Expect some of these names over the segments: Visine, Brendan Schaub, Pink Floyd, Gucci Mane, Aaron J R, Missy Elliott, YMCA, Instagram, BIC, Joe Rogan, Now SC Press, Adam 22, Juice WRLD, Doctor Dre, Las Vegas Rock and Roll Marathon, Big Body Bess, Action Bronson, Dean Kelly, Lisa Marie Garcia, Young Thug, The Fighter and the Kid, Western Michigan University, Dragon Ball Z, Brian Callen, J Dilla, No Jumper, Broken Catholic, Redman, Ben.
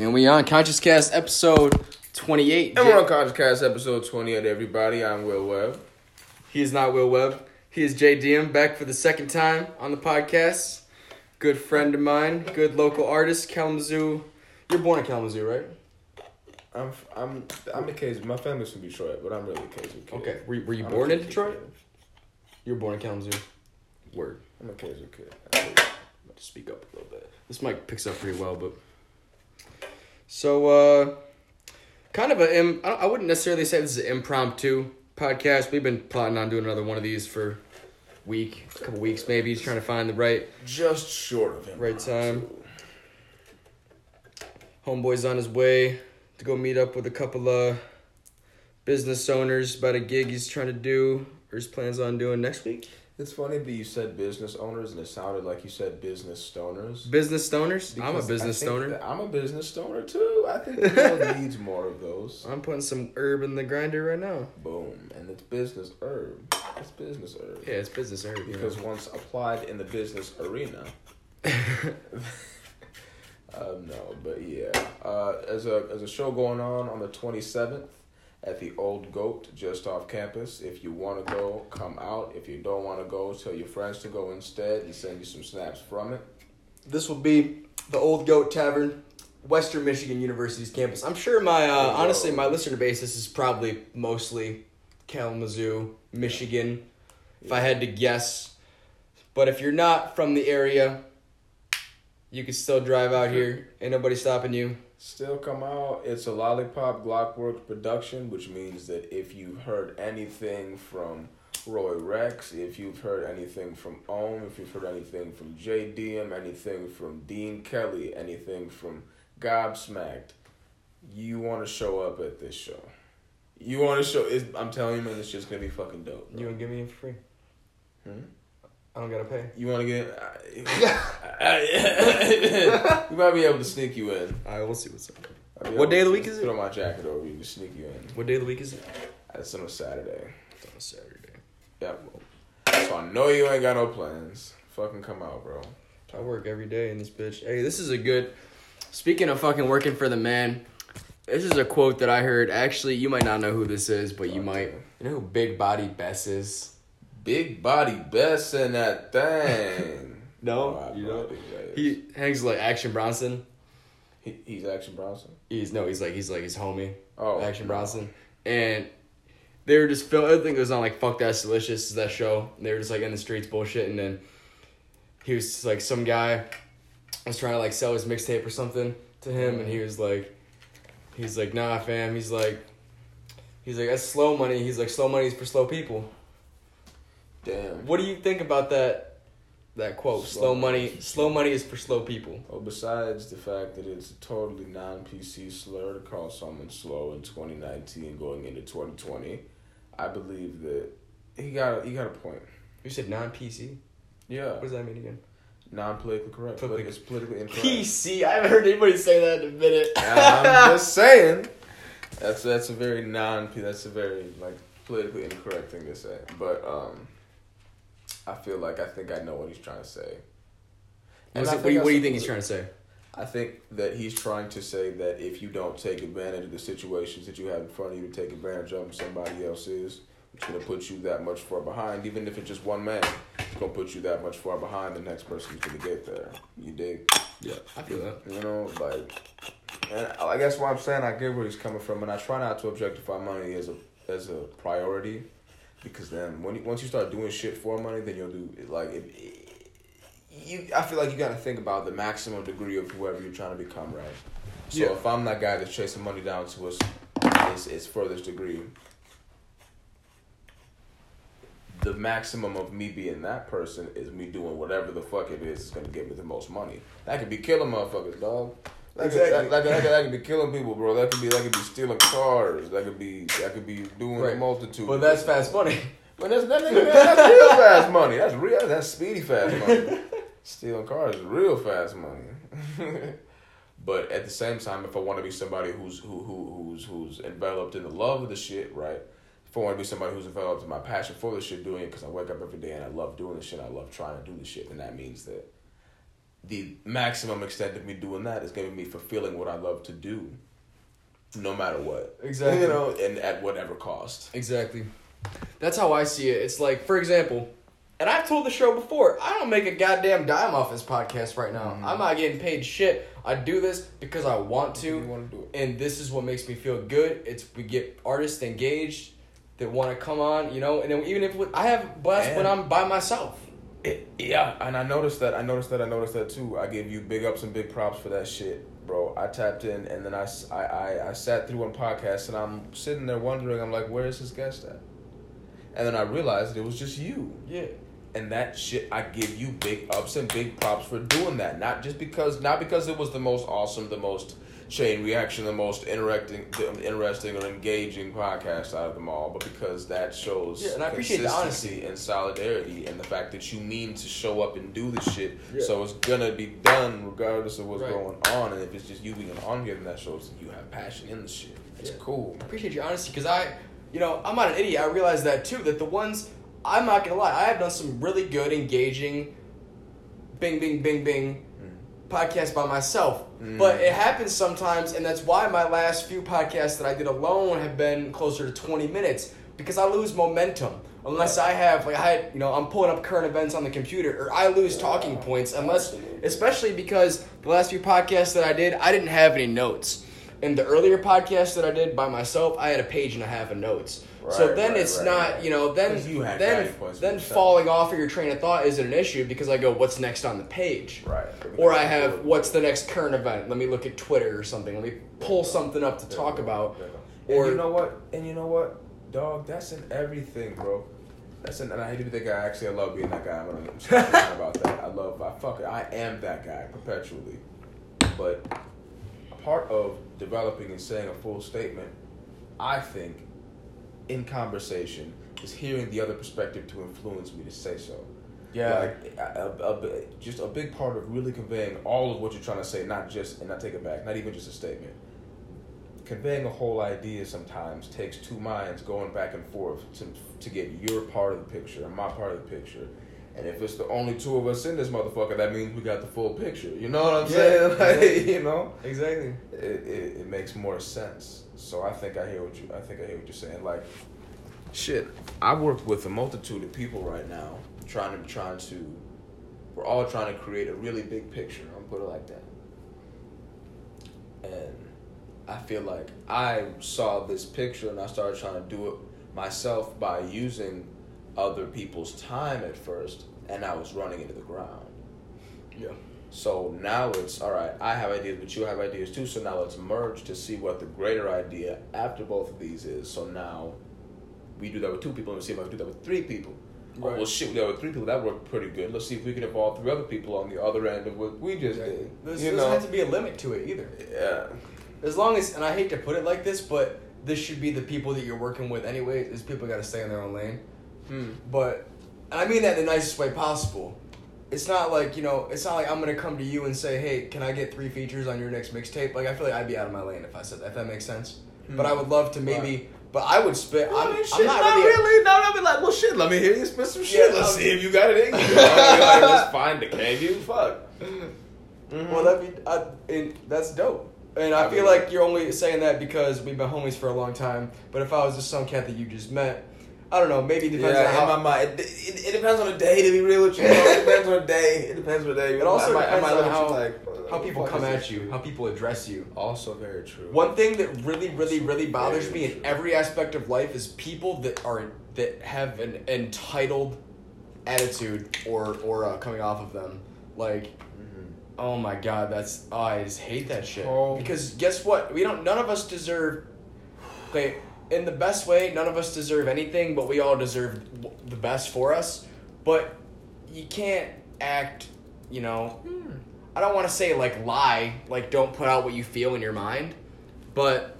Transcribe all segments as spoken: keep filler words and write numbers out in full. And we on ConsciousCast episode twenty-eight. And we're on ConsciousCast episode twenty-eight, everybody. I'm Will Webb. He is not Will Webb. He is J D M, back for the second time on the podcast. Good friend of mine, good local artist, Kalamazoo. You're born in Kalamazoo, right? I'm I'm I'm a K. My family's from Detroit, but I'm really a K Z kid. Okay, were, were you I'm born in Detroit? Kid. You were born in Kalamazoo. Word. I'm a K Z kid. I'm about to speak up a little bit. This mic picks up pretty well, but so uh, kind of a I I wouldn't necessarily say this is an impromptu podcast. We've been plotting on doing another one of these for a week, a couple weeks maybe, just trying to find the right just short of impromptu. Right time. Homeboy's on his way to go meet up with a couple of business owners about a gig he's trying to do, or his plans on doing next week. It's funny that you said business owners, and it sounded like you said business stoners. Business stoners? Because I'm a business stoner. I'm a business stoner, too. I think the world needs more of those. I'm putting some herb in the grinder right now. Boom. And it's business herb. It's business herb. Yeah, it's business herb. Because yeah. Once applied in the business arena... Um, no, but yeah, uh, as a as a show going on on the twenty-seventh at the Old Goat just off campus. If you want to go, come out. If you don't want to go, tell your friends to go instead and send you some snaps from it. This will be the Old Goat Tavern, Western Michigan University's campus. I'm sure my uh, honestly my listener base is probably mostly Kalamazoo, Michigan, yeah. If I had to guess. But if you're not from the area, you can still drive out here. Ain't nobody stopping you. Still come out. It's a Lollipop Glockworks production, which means that if you've heard anything from Roy Rex, if you've heard anything from Om, if you've heard anything from J D M, anything from Dean Kelly, anything from Gobsmacked, you want to show up at this show. You want to show... It's, I'm telling you, man, it's just going to be fucking dope. Bro. You want to give me it for free? Hmm? I don't gotta pay. You wanna get in? We might be able to sneak you in. Alright, we'll see what's up. What day of the week is it? Throw my jacket over you and sneak you in. What day of the week is it? It's on a Saturday. It's on a Saturday. Yep. So I know you ain't got no plans. Fucking come out, bro. I work every day in this bitch. Hey, this is a good... Speaking of fucking working for the man, this is a quote that I heard. Actually, you might not know who this is, but you might. You know who Big Body Bess is? Big Body Bess in that thing. No, oh, you know he hangs like Action Bronson. He, he's Action Bronson. He's no, he's like he's like his homie. Oh, Action Bronson, and they were just filming. I think it was on like Fuck That's Delicious, is that show. And they were just like in the streets bullshit, and then he was just, like some guy was trying to like sell his mixtape or something to him, mm-hmm. and he was like, he's like, nah, fam. He's like, he's like that's slow money. He's like slow money's for slow people. Damn. What do you think about that that quote? Slow, slow money people. Slow money is for slow people. Well, besides the fact that it's a totally non-P C slur to call someone slow in twenty nineteen going into twenty twenty, I believe that he got a, he got a point. You said non-P C? Yeah. What does that mean again? Non-politically correct. Politically. It's politically incorrect. P C? I haven't heard anybody say that in a minute. I'm just saying. That's that's a very non-P C. That's a very, like, politically incorrect thing to say. But, um... I feel like I think I know what he's trying to say. And it, what, do you, what do you think he's trying to say? I think that he's trying to say that if you don't take advantage of the situations that you have in front of you to take advantage of, somebody else is, it's going to put you that much far behind. Even if it's just one man, it's going to put you that much far behind the next person who's going to get there. You dig? Yeah, I feel that. You know, like, and I guess what I'm saying, I get where he's coming from, and I try not to objectify money as a as a priority. Because then, when you, once you start doing shit for money, then you'll do, like, if, you. I feel like you gotta think about the maximum degree of whoever you're trying to become, right? So yeah. If I'm that guy that's chasing money down to its, its, its furthest degree, the maximum of me being that person is me doing whatever the fuck it is that's gonna give me the most money. That could be killing motherfuckers, dog. That exactly. Could, that, that, that, that could be killing people, bro. That could be that could be stealing cars. That could be that could be doing right. A multitude. But that's fast money. But that's that nigga, that's real fast money. That's real. That's speedy fast money. Stealing cars is real fast money. But at the same time, if I want to be somebody who's who who who's who's enveloped in the love of the shit, right? If I want to be somebody who's enveloped in my passion for the shit, doing it because I wake up every day and I love doing the shit. I love trying to do the shit, and that means that the maximum extent of me doing that is going to be fulfilling what I love to do, no matter what. Exactly. You know, and at whatever cost. Exactly. That's how I see it. It's like, for example, and I've told the show before, I don't make a goddamn dime off this podcast right now. Mm-hmm. I'm not getting paid shit. I do this because I want to, you want to do it. And this is what makes me feel good. It's we get artists engaged that want to come on, you know, and then even if we, I have blast when I'm by myself. It, yeah, and I noticed that. I noticed that. I noticed that too. I give you big ups and big props for that shit, bro. I tapped in, and then I, I, I, I sat through one podcast, and I'm sitting there wondering, I'm like, where is this guest at? And then I realized it was just you. Yeah. And that shit, I give you big ups and big props for doing that. Not just because, not because it was the most awesome, the most chain reaction, the most interesting, interesting or engaging podcast out of them all, but because that shows yeah, and I appreciate the honesty and solidarity and the fact that you mean to show up and do this shit. Yeah. So it's gonna be done regardless of what's right. going on. And if it's just you being on here, then that shows that you have passion in the shit. It's yeah. cool. I appreciate your honesty because I, you know, I'm not an idiot. I realize that too. That the ones. I'm not going to lie. I have done some really good, engaging, bing, bing, bing, bing mm. podcasts by myself. Mm. But it happens sometimes, and that's why my last few podcasts that I did alone have been closer to twenty minutes, because I lose momentum. Unless I have, like, I, you know, I'm pulling up current events on the computer, or I lose talking points, unless, especially because the last few podcasts that I did, I didn't have any notes. In the earlier podcasts that I did by myself, I had a page and a half of notes. Right, so then right, it's right, not, right. you know, then you then, then falling off of your train of thought isn't an issue because I go, what's next on the page? Right. Or I have, what's the next current event? Let me look at Twitter or something. Let me pull something up to there talk about. Or and you know what? And you know what? Dog, that's in everything, bro. That's in, and I hate to be that guy. Actually, I love being that guy. I'm not talking about that. I love, I fuck it. I am that guy perpetually. But part of developing and saying a full statement, I think, in conversation, is hearing the other perspective to influence me to say so. Yeah. Like, a, a, a, just a big part of really conveying all of what you're trying to say, not just, and I take it back, not even just a statement. Conveying a whole idea sometimes takes two minds going back and forth to to get your part of the picture and my part of the picture. And if it's the only two of us in this motherfucker, that means we got the full picture. You know what I'm yeah, saying? Like, exactly. You know? Exactly. It, it it makes more sense. So I think I hear what you I think I hear what you're saying. Like, shit, I work with a multitude of people right now, trying to trying to we're all trying to create a really big picture. I'll put it like that. And I feel like I saw this picture and I started trying to do it myself by using other people's time at first, and I was running into the ground. Yeah. So now it's, all right, I have ideas, but you have ideas too, so now let's merge to see what the greater idea after both of these is. So now we do that with two people, and we see if I can do that with three people. Right. Oh, well, shit, we did that with three people. That worked pretty good. Let's see if we can involve three other people on the other end of what we just yeah. did. There's, you there know? Doesn't have to be a limit to it either. Yeah. As long as, and I hate to put it like this, but this should be the people that you're working with anyway, is people got to stay in their own lane. Mm. But, and I mean that in the nicest way possible. It's not like, you know, it's not like I'm going to come to you and say, hey, can I get three features on your next mixtape? Like, I feel like I'd be out of my lane if I said that, if that makes sense. Mm. But I would love to maybe, right. but I would spit. Well, I'm, shit, I'm not, not really. really. No, I'd be like, well, shit, let me hear you spit some shit. Yeah, let's see if you got it in you. I'd be like, let's find it, can you? Fuck. Mm-hmm. Well, that'd be, I, and that's dope. And I, I feel mean, like you're only saying that because we've been homies for a long time. But if I was just some cat that you just met, I don't know. Maybe it depends yeah, on how. In my mind, it, it, it depends on the day. To be real with you, know? it depends on the day. It depends on the day. It also I, depends I, I on how, like, how people come at you, how people address you. Also very true. One thing that really, really, really bothers very me true. in every aspect of life is people that are that have an entitled attitude or or uh, coming off of them. Like, mm-hmm. oh my god, that's oh, I just hate that shit. Oh. Because guess what? We don't. None of us deserve. Okay. In the best way, none of us deserve anything, but we all deserve the best for us. But you can't act, you know, hmm. I don't want to say, like, lie, like, don't put out what you feel in your mind, but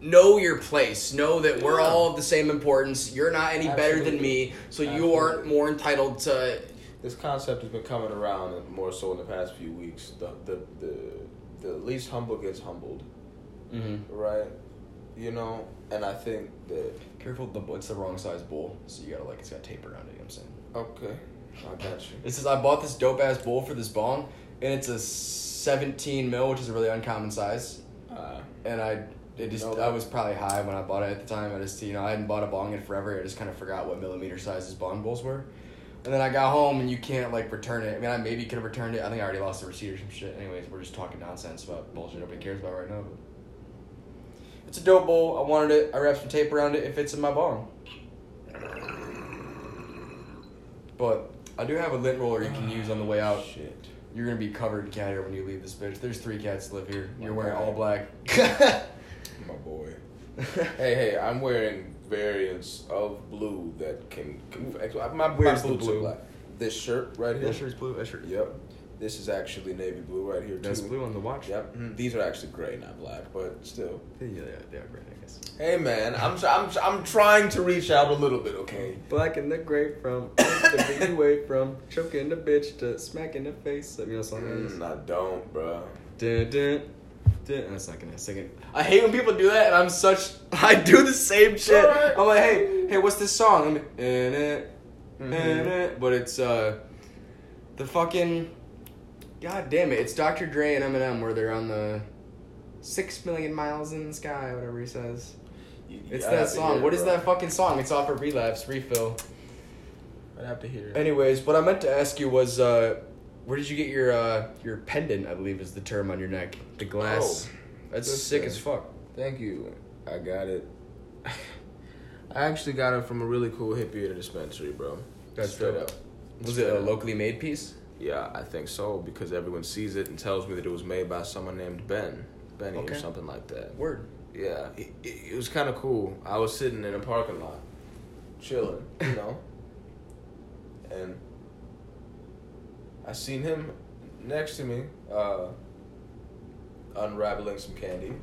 know your place. Know that we're yeah. all of the same importance. You're not any Absolutely. better than me, so Absolutely. you aren't more entitled to... This concept has been coming around more so in the past few weeks. The, the, the, the least humble gets humbled, mm-hmm. right? You know, and I think that... Careful, the it's the wrong size bowl, so you gotta, like, it's got tape around it, you know what I'm saying? Okay. I got you. It says, I bought this dope-ass bowl for this bong, and it's a seventeen mil, which is a really uncommon size. Uh, and I it just I was probably high when I bought it at the time. I just, you know, I hadn't bought a bong in forever. I just kind of forgot what millimeter sizes bong bowls were. And then I got home, and you can't, like, return it. I mean, I maybe could have returned it. I think I already lost the receipt or some shit. Anyways, we're just talking nonsense about bullshit nobody cares about right now. But it's a dope bowl. I wanted it. I wrapped some tape around it. It fits in my bong. But I do have a lint roller you can use on the way out. Shit. You're going to be covered in cat hair when you leave this bitch. There's three cats that live here. You're my wearing boy. all black. My boy. Hey, hey, I'm wearing variants of blue that can... can my my blue too. Black. This shirt right here. This shirt's blue. That shirt. Yep. This is actually navy blue right here, too. That's blue on the watch. Yep. Mm-hmm. These are actually gray, not black, but still. Yeah, yeah, they are gray, I guess. Hey, man, I'm I'm I'm trying to reach out a little bit, okay? Black and the gray from the big way from choking the bitch to smacking the face. Let me know something. Mm, I don't, bro. Dun, dun, dun. That's not gonna sing it. I hate when people do that, and I'm such. I do the same shit. Right. I'm like, hey, hey, what's this song? I'm, mm-hmm. uh, but it's uh, the fucking. God damn it, it's Doctor Dre and Eminem where they're on the six million miles in the sky, whatever he says. You, you it's that song. It, what is bro. that fucking song? It's off of Relapse, Refill. I'd have to hear it. Anyways, what I meant to ask you was, uh, where did you get your uh, your pendant, I believe is the term, on your neck? The glass. Oh, that's sick as fuck. Thank you. I got it. I actually got it from a really cool hippie at a dispensary, bro. That's straight dope. up. Was straight it a up. locally made piece? Yeah, I think so, because everyone sees it and tells me that it was made by someone named Ben, Benny okay. or something like that. Word. Yeah, it, it, it was kind of cool. I was sitting in a parking lot, chilling, you know, and I seen him next to me, uh, unraveling some candy,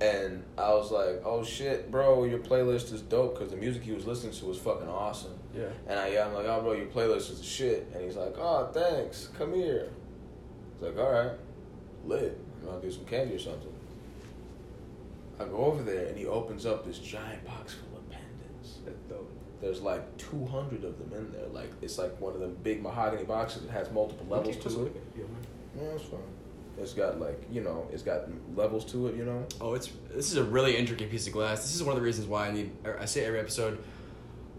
and I was like, oh shit, bro, your playlist is dope, because the music he was listening to was fucking awesome. Yeah. And I, yeah, I'm like, oh, bro, your playlist is the shit. And he's like, oh, thanks. Come here. He's like, all right, lit. I'm going to get some candy or something. I go over there, and he opens up this giant box full of pendants. There's like two hundred of them in there. Like, it's like one of them big mahogany boxes that has multiple levels to it. Yeah, man. Yeah, that's fine. It's got like, you know, it's got levels to it, you know? Oh, it's this is a really intricate piece of glass. This is one of the reasons why I need, I say every episode,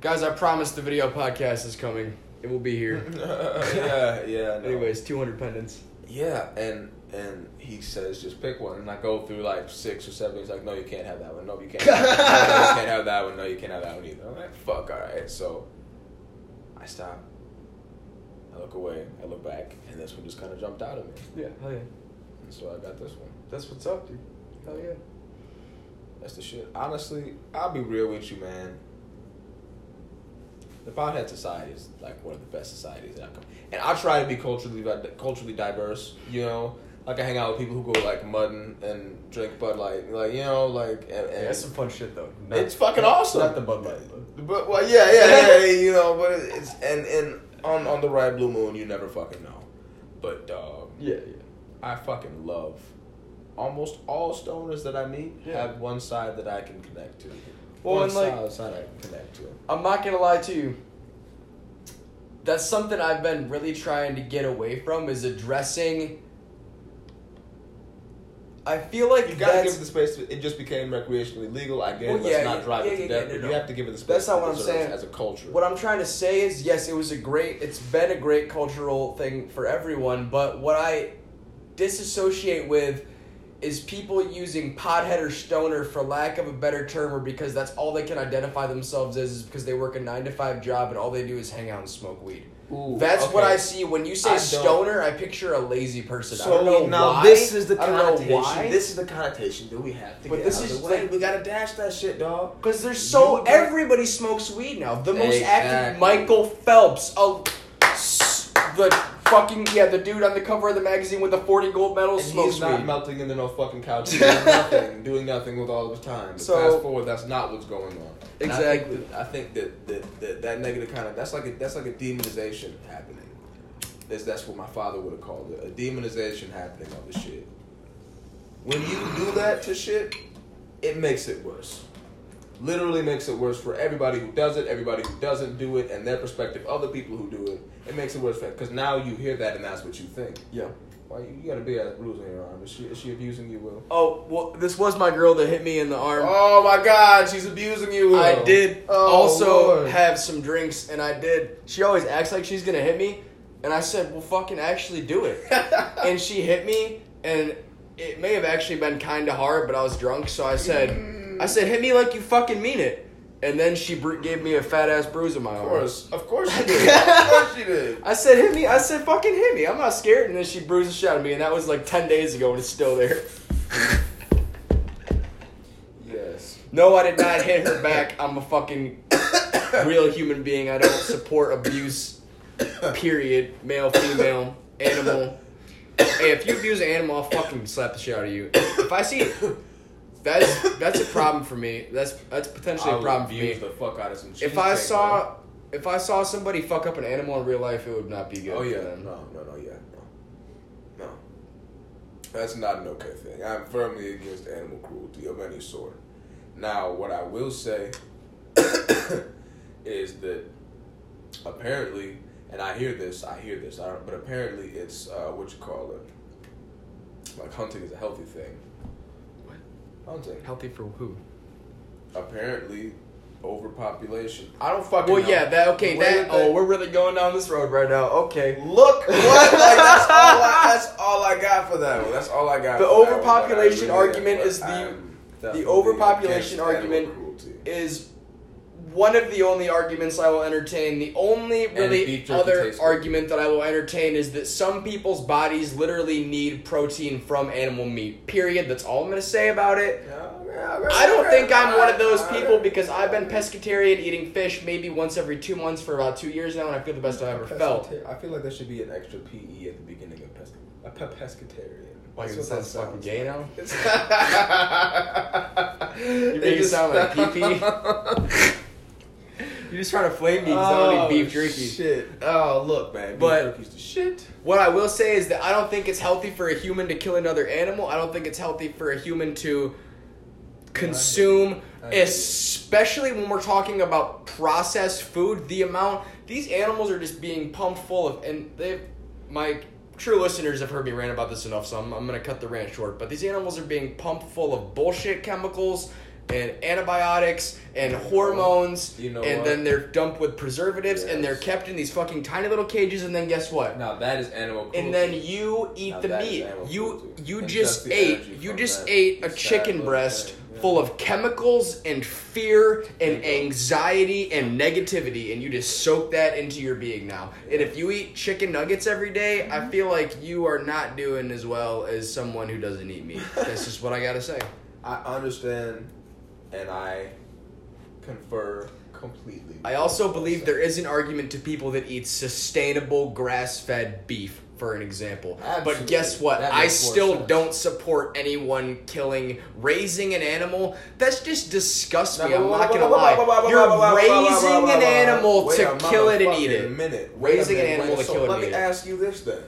guys, I promise the video podcast is coming. It will be here. yeah, yeah. No. Anyways, two hundred pendants. Yeah, and and he says, just pick one. And I go through like six or seven. He's like, no, you can't have that one. No, you can't have that one. No, you can't have that one. No, you can't have that one either. I'm like, fuck, all right. So I stop. I look away. I look back. And this one just kind of jumped out of me. Yeah, hell yeah. And so I got this one. That's what's up, dude. Hell yeah. That's the shit. Honestly, I'll be real with you, man. The Pothead Society is like one of the best societies that I've come. And I try to be culturally culturally diverse, you know. Like I hang out with people who go like mudding and drink Bud Light, like you know, like. And, and yeah, that's some fun shit though. Not, it's fucking not, awesome. Not the Bud Light, but, but well, yeah, yeah, yeah, you know. But it's and and on on the right blue moon, you never fucking know. But dog, yeah, yeah, I fucking love. Almost all stoners that I meet yeah. have one side that I can connect to. Well, and like, I connect to. I'm not gonna lie to you. That's something I've been really trying to get away from is addressing. I feel like you gotta give it the space. It just became recreationally legal. I get well, it. Let's yeah, not yeah, drive yeah, it to yeah, death. Yeah, no, no. You have to give it the space. That's not what I'm saying. As a culture, what I'm trying to say is yes, it was a great. It's been a great cultural thing for everyone. But what I disassociate with. Is people using pothead or stoner for lack of a better term or because that's all they can identify themselves as is because they work a nine to five job and all they do is hang out and smoke weed. Ooh, that's okay. What I see. When you say I stoner, don't. I picture a lazy person. So I don't know now why. This is the connotation. This is the connotation that we have to but get this out is of the way. Like, we gotta dash that shit, dog. Because there's so... You everybody got... smokes weed now. The most active... Michael Phelps. Oh, the... Fucking, yeah, the dude on the cover of the magazine with the forty gold medals smokes he's not weed. Melting into no fucking couch, doing nothing, doing nothing with all his time. But so, fast forward, that's not what's going on. Exactly. And I think that, that, that, that negative kind of, that's like a, that's like a demonization happening. That's, that's what my father would have called it, a demonization happening of the shit. When you do that to shit, it makes it worse. literally makes it worse for everybody who does it, everybody who doesn't do it, and their perspective, other people who do it. It makes it worse for because now you hear that and that's what you think. Yeah. Why you, you got a big ass bruise on your arm? Is she is she abusing you, Will? Oh well, this was my girl that hit me in the arm. Oh my God, she's abusing you, Will. I did oh, also Lord. have some drinks, and I did. She always acts like she's gonna hit me, and I said, "Well, fucking actually do it." And she hit me, and it may have actually been kind of hard, but I was drunk, so I said, mm. "I said hit me like you fucking mean it." And then she br- gave me a fat ass bruise on my arm. Of course, of course she did. Of course she did. I said hit me. I said fucking hit me. I'm not scared. And then she bruised the shit out of me, and that was like ten days ago, and it's still there. Yes. No, I did not hit her back. I'm a fucking real human being. I don't support abuse. Period. Male, female, animal. Hey, if you abuse an animal, I'll fucking slap the shit out of you. If I see. That's that's a problem for me. That's that's potentially a problem for me. The fuck out of some if I saw though. if I saw somebody fuck up an animal in real life, it would not be good. Oh yeah, for them. no, no, no, yeah, no, no. That's not an okay thing. I'm firmly against animal cruelty of any sort. Now, what I will say is that apparently, and I hear this, I hear this, I don't, but apparently it's uh, what you call it. Like hunting is a healthy thing. Hunting. Healthy for who? Apparently, overpopulation. I don't fucking well, know. Well, yeah, that, okay, that, that, oh, we're really going down this road right now, okay. Look, what? Like, that's, all I, that's all I got for that one. That's all I got the for overpopulation that one. Argument is the, the overpopulation argument is one of the only arguments I will entertain. The only really other argument that I will entertain is that some people's bodies literally need protein from animal meat. Period. That's all I'm going to say about it. Yeah, yeah, yeah, I don't yeah, think yeah, I'm yeah, one of those yeah, people because I've been pescatarian eating fish maybe once every two months for about two years now, and I feel the best I've ever pescatarian. felt. I feel like there should be an extra P E at the beginning of pesca- a pe- pescatarian. Why you sound fucking gay now? You make it sound like pee-pee. You're just trying to flame me because oh, I don't eat beef jerky. Shit. Oh, look, man. Beef but jerky's the shit. What I will say is that I don't think it's healthy for a human to kill another animal. I don't think it's healthy for a human to consume, I I especially when we're talking about processed food. The amount these animals are just being pumped full of, and they, my true listeners have heard me rant about this enough, so I'm, I'm going to cut the rant short. But these animals are being pumped full of bullshit chemicals and antibiotics and hormones, you know, and what? Then they're dumped with preservatives, yes. And they're kept in these fucking tiny little cages, and then guess what? Now that is animal cruelty. And then you eat now the meat. You you just, just ate you just that. ate a it's chicken breast yeah. full of chemicals and fear and anxiety and negativity, and you just soak that into your being now. Yeah. And if you eat chicken nuggets every day, mm-hmm. I feel like you are not doing as well as someone who doesn't eat meat. That's just what I gotta say. I understand. And I confer completely. I also believe there is an argument to people that eat sustainable grass-fed beef, for an example. Absolutely. But guess what? I still don't support anyone killing, raising an animal. That's just disgusts me. I'm not going to lie. You're raising an animal to kill it and eat it. Raising an animal to kill it and eat it. Let me ask you this then.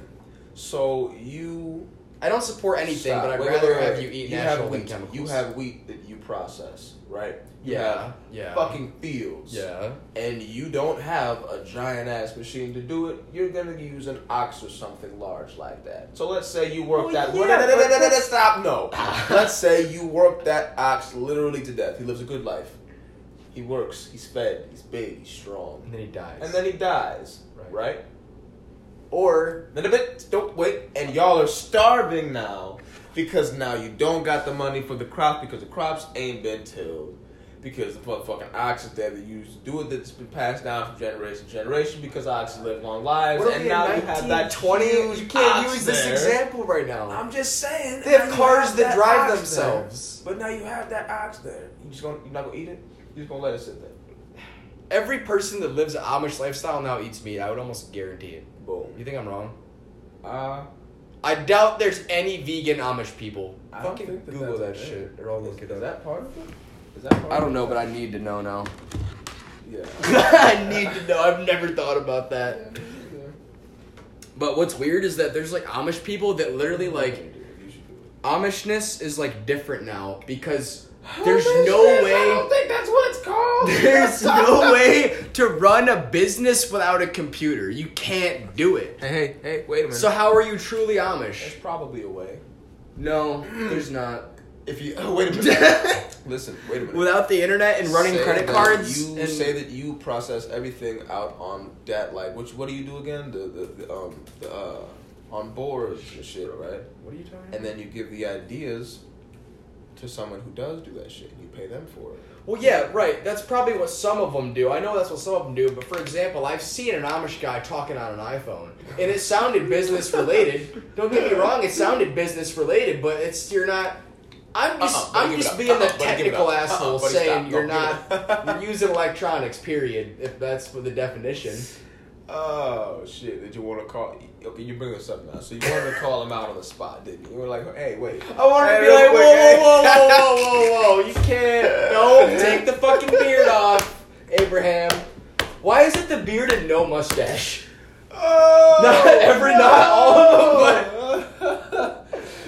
So you... I don't support anything, Stop. but I'd wait, rather wait, wait, have you eat you natural than chemicals. You have wheat that you process, right? You yeah. have yeah. fucking fields. Yeah. And you don't have a giant-ass machine to do it. You're going to use an ox or something large like that. So let's say you work oh, that... Yeah, da, da, da, da, da, da, stop, no. Let's say you work that ox literally to death. He lives a good life. He works. He's fed. He's big. He's strong. And then he dies. And then he dies, right? right? Or, don't wait, and y'all are starving now because now you don't got the money for the crop because the crops ain't been tilled because the motherfucking ox is there that you used to do it that's been passed down from generation to generation because ox live long lives and now nineteen, you have that twenty you can't use this there. Example right now. I'm just saying. They have cars have that, that drive themselves. There. But now you have that ox there. You just gonna, you're not going to eat it? You're just going to let it sit there? Every person that lives an Amish lifestyle now eats meat. I would almost guarantee it. You think I'm wrong? Uh, I doubt there's any vegan Amish people. I Fucking don't think Google that, that shit. Or I'll look it up. Is that part of it? Is that part I don't of know, that? But I need to know now. Yeah. I need to know. I've never thought about that. Yeah, but what's weird is that there's like Amish people that literally like Amishness is like different now because There's oh no shit, way. I don't think that's what it's called. There's no way to run a business without a computer. You can't do it. Hey, hey, hey, wait a minute. So how are you truly Amish? There's probably a way. No, there's not. If you oh, wait a minute. Listen, wait a minute. Without the internet and running say credit cards, you and say that you process everything out on that. Like, which what do you do again? The the, the um the uh, on boards and shit, right? What are you talking about? And then you give the ideas to someone who does do that shit, and you pay them for it. Well, yeah, right. That's probably what some of them do. I know that's what some of them do, but for example, I've seen an Amish guy talking on an iPhone, and it sounded business-related. Don't get me wrong, it sounded business-related, but it's you're not... I'm just, uh-uh, I'm just being uh-uh, the technical asshole uh-uh, saying you're not you're using electronics, period, if that's the definition. Oh, shit. Did you want to call... Okay, you bring us up now. So you wanted to call him out on the spot, didn't you? You were like, hey, wait. I wanted hey, to be like, quick, whoa, hey. whoa, whoa, whoa, whoa, whoa, whoa. You can't. No, take the fucking beard off, Abraham. Why is it the beard and no mustache? Oh, not every, no. not all of them, but...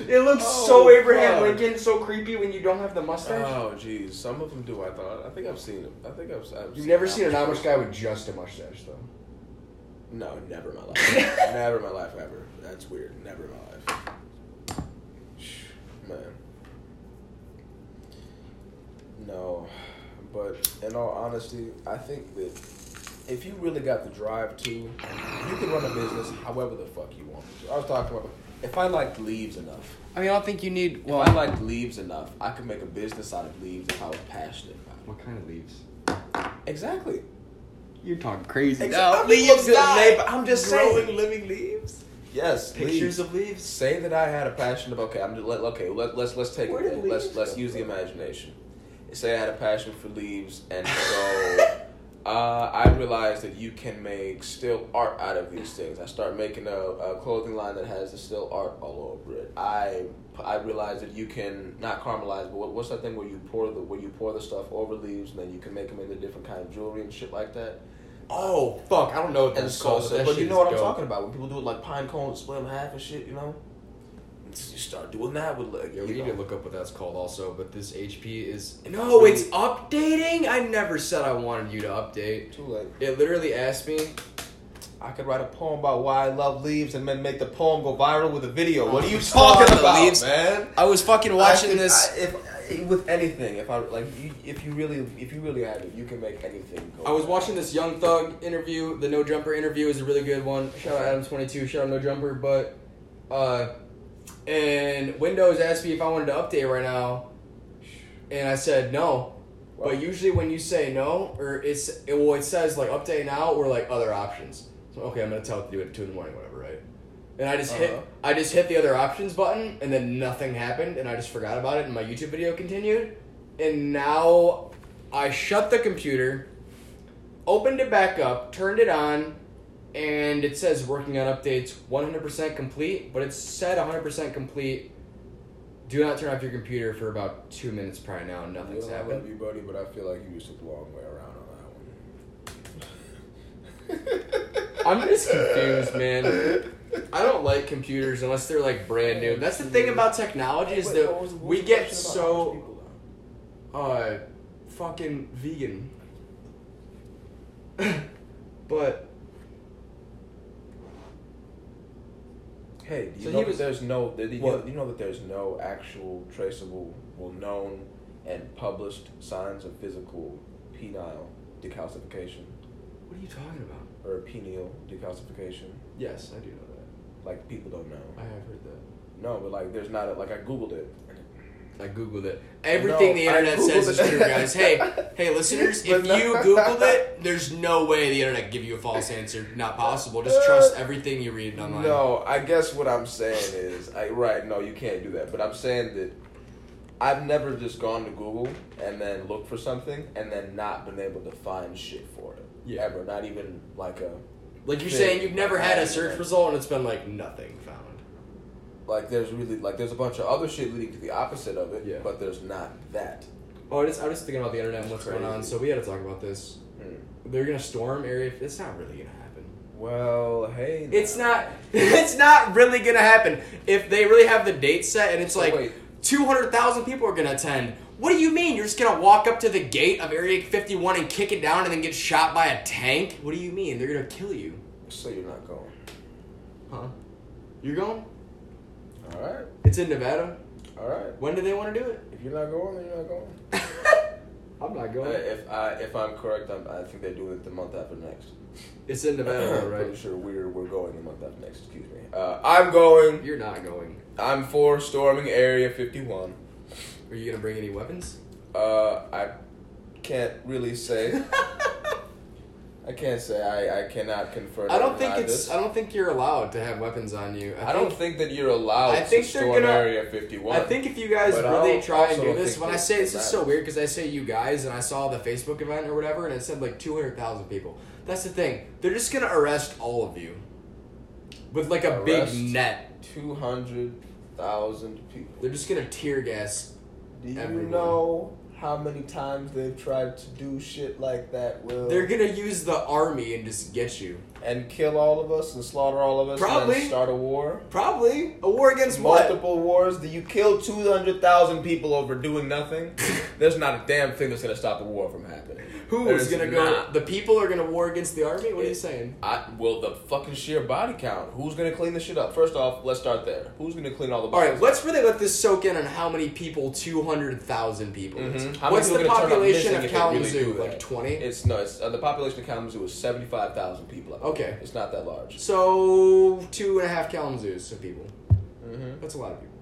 It looks oh, so Abraham fuck. Lincoln, so creepy when you don't have the mustache. Oh, jeez. Some of them do, I thought. I think I've seen them. I think I've, I've You've seen never seen an Amish guy with just a mustache, though. No, never in my life. Never in my life, ever. That's weird. Never in my life. Man. No. But in all honesty, I think that if you really got the drive to, you can run a business however the fuck you want to. I was talking about, if I liked leaves enough. I mean, I don't think you need... Well, if I liked leaves enough, I could make a business out of leaves if I was passionate about it. What kind of leaves? Exactly. You're talking crazy. Exactly. No, leaves die. But I'm just growing saying. Living leaves. Yes, pictures leaves. Of leaves. Say that I had a passion of okay. I'm just, let, okay. Let, let's let's take Where it. Let's let's use from? the imagination. Say I had a passion for leaves, and so uh, I realized that you can make still art out of these things. I start making a, a clothing line that has the still art all over it. I I realized that you can not caramelize, but what, what's that thing where you pour the where you pour the stuff over leaves, and then you can make them into different kind of jewelry and shit like that. Oh, fuck, I don't know what that's called. So, but you know what dope. I'm talking about. When people do it like pine cones, split them half and shit, you know? You start doing that with like... Yeah, we need to look up what that's called also, but this H P is... No, really... it's updating? I never said I wanted you to update. Too late. It literally asked me... I could write a poem about why I love leaves and then make the poem go viral with a video. What are you talking about, leaves? man? I was fucking watching I could, this... I, if, with anything, if I like, you, if you really, if you really have it, you can make anything go. I was watching this Young Thug interview. The No Jumper interview is a really good one. Shout out Adam twenty-two. Shout out No Jumper. But, uh, and Windows asked me if I wanted to update right now, and I said no. Wow. But usually when you say no, or it's it, well, it says like update now or like other options. So okay, I'm gonna tell it to do it at two in the morning, whatever, right? And I just uh-huh. hit I just hit the other options button, and then nothing happened, and I just forgot about it, and my YouTube video continued. And now I shut the computer, opened it back up, turned it on, and it says working on updates one hundred percent complete, but it said one hundred percent complete. Do not turn off your computer for about two minutes prior now, and nothing's well, happened. I love you, buddy, but I feel like you took the long way around on that one. I'm just confused, man. I don't like computers unless they're like brand new. That's the thing about technology is that what was, what was we get so uh fucking vegan. But hey, do you so know was, that there's no you know, you know that there's no actual traceable, well known and published signs of physical penile decalcification. What are you talking about? Or penile decalcification? Yes, I do know that. Like, people don't know. I have heard that. No, but, like, there's not a... Like, I Googled it. I Googled it. Everything no, the internet says it. is true, guys. Hey, hey, listeners, if you Googled it, there's no way the internet can give you a false answer. Not possible. Just trust everything you read online. No, I guess what I'm saying is... I, right, no, you can't do that. But I'm saying that I've never just gone to Google and then looked for something and then not been able to find shit for it. Yeah. Ever. Not even, like, a... Like, you're saying you've never had a search result and it's been, like, nothing found. Like, there's really, like, there's a bunch of other shit leading to the opposite of it, yeah. But there's not that. Oh, I was just thinking about the internet and what's going on, so we had to talk about this. Mm. They're going to storm Area... It's not really going to happen. Well, hey... Now. It's not... It's not really going to happen. If they really have the date set and it's so like... Wait. two hundred thousand people are going to attend. What do you mean? You're just going to walk up to the gate of Area fifty-one and kick it down and then get shot by a tank? What do you mean? They're going to kill you. So you're not going. Huh? You're going? All right. It's in Nevada. All right. When do they want to do it? If you're not going, then you're not going. I'm not going. Uh, if, I, if I'm correct, I'm, I think they do it the month after next. It's in Nevada, right? I'm pretty sure we're, we're going the month after next, excuse me. Uh, I'm going. You're not going. I'm for storming Area fifty-one. Are you going to bring any weapons? Uh, I can't really say. I can't say. I, I cannot confirm. I don't think it's. This. I don't think you're allowed to have weapons on you. I, think, I don't think that you're allowed I think to storm gonna, Area fifty-one. I think if you guys but really try and do this, when I say this is so weird because I say you guys and I saw the Facebook event or whatever and it said like two hundred thousand people. That's the thing. They're just gonna arrest all of you with like a arrest big net. Two hundred thousand people. They're just gonna tear gas. Do you everyone. know? How many times they've tried to do shit like that, Will? They're gonna use the army and just get you. And kill all of us and slaughter all of us Probably. and start a war? Probably. A war against Multiple what? Multiple wars. Do you kill two hundred thousand people over doing nothing? There's not a damn thing that's gonna stop a war from happening. Who There's is gonna not. go? The people are gonna war against the army? What it, are you saying? I, well, the fucking sheer body count. Who's gonna clean this shit up? First off, let's start there. Who's gonna clean all the bodies? Alright, let's really let this soak in on how many people two hundred thousand people is. Mm-hmm. What's the population of Kalamazoo? Really like twenty? It's no, it's, uh, the population of Kalamazoo is seventy-five thousand people. Okay. It's not that large. So, two and a half Kalamazoos of people. Mm-hmm. That's a lot of people.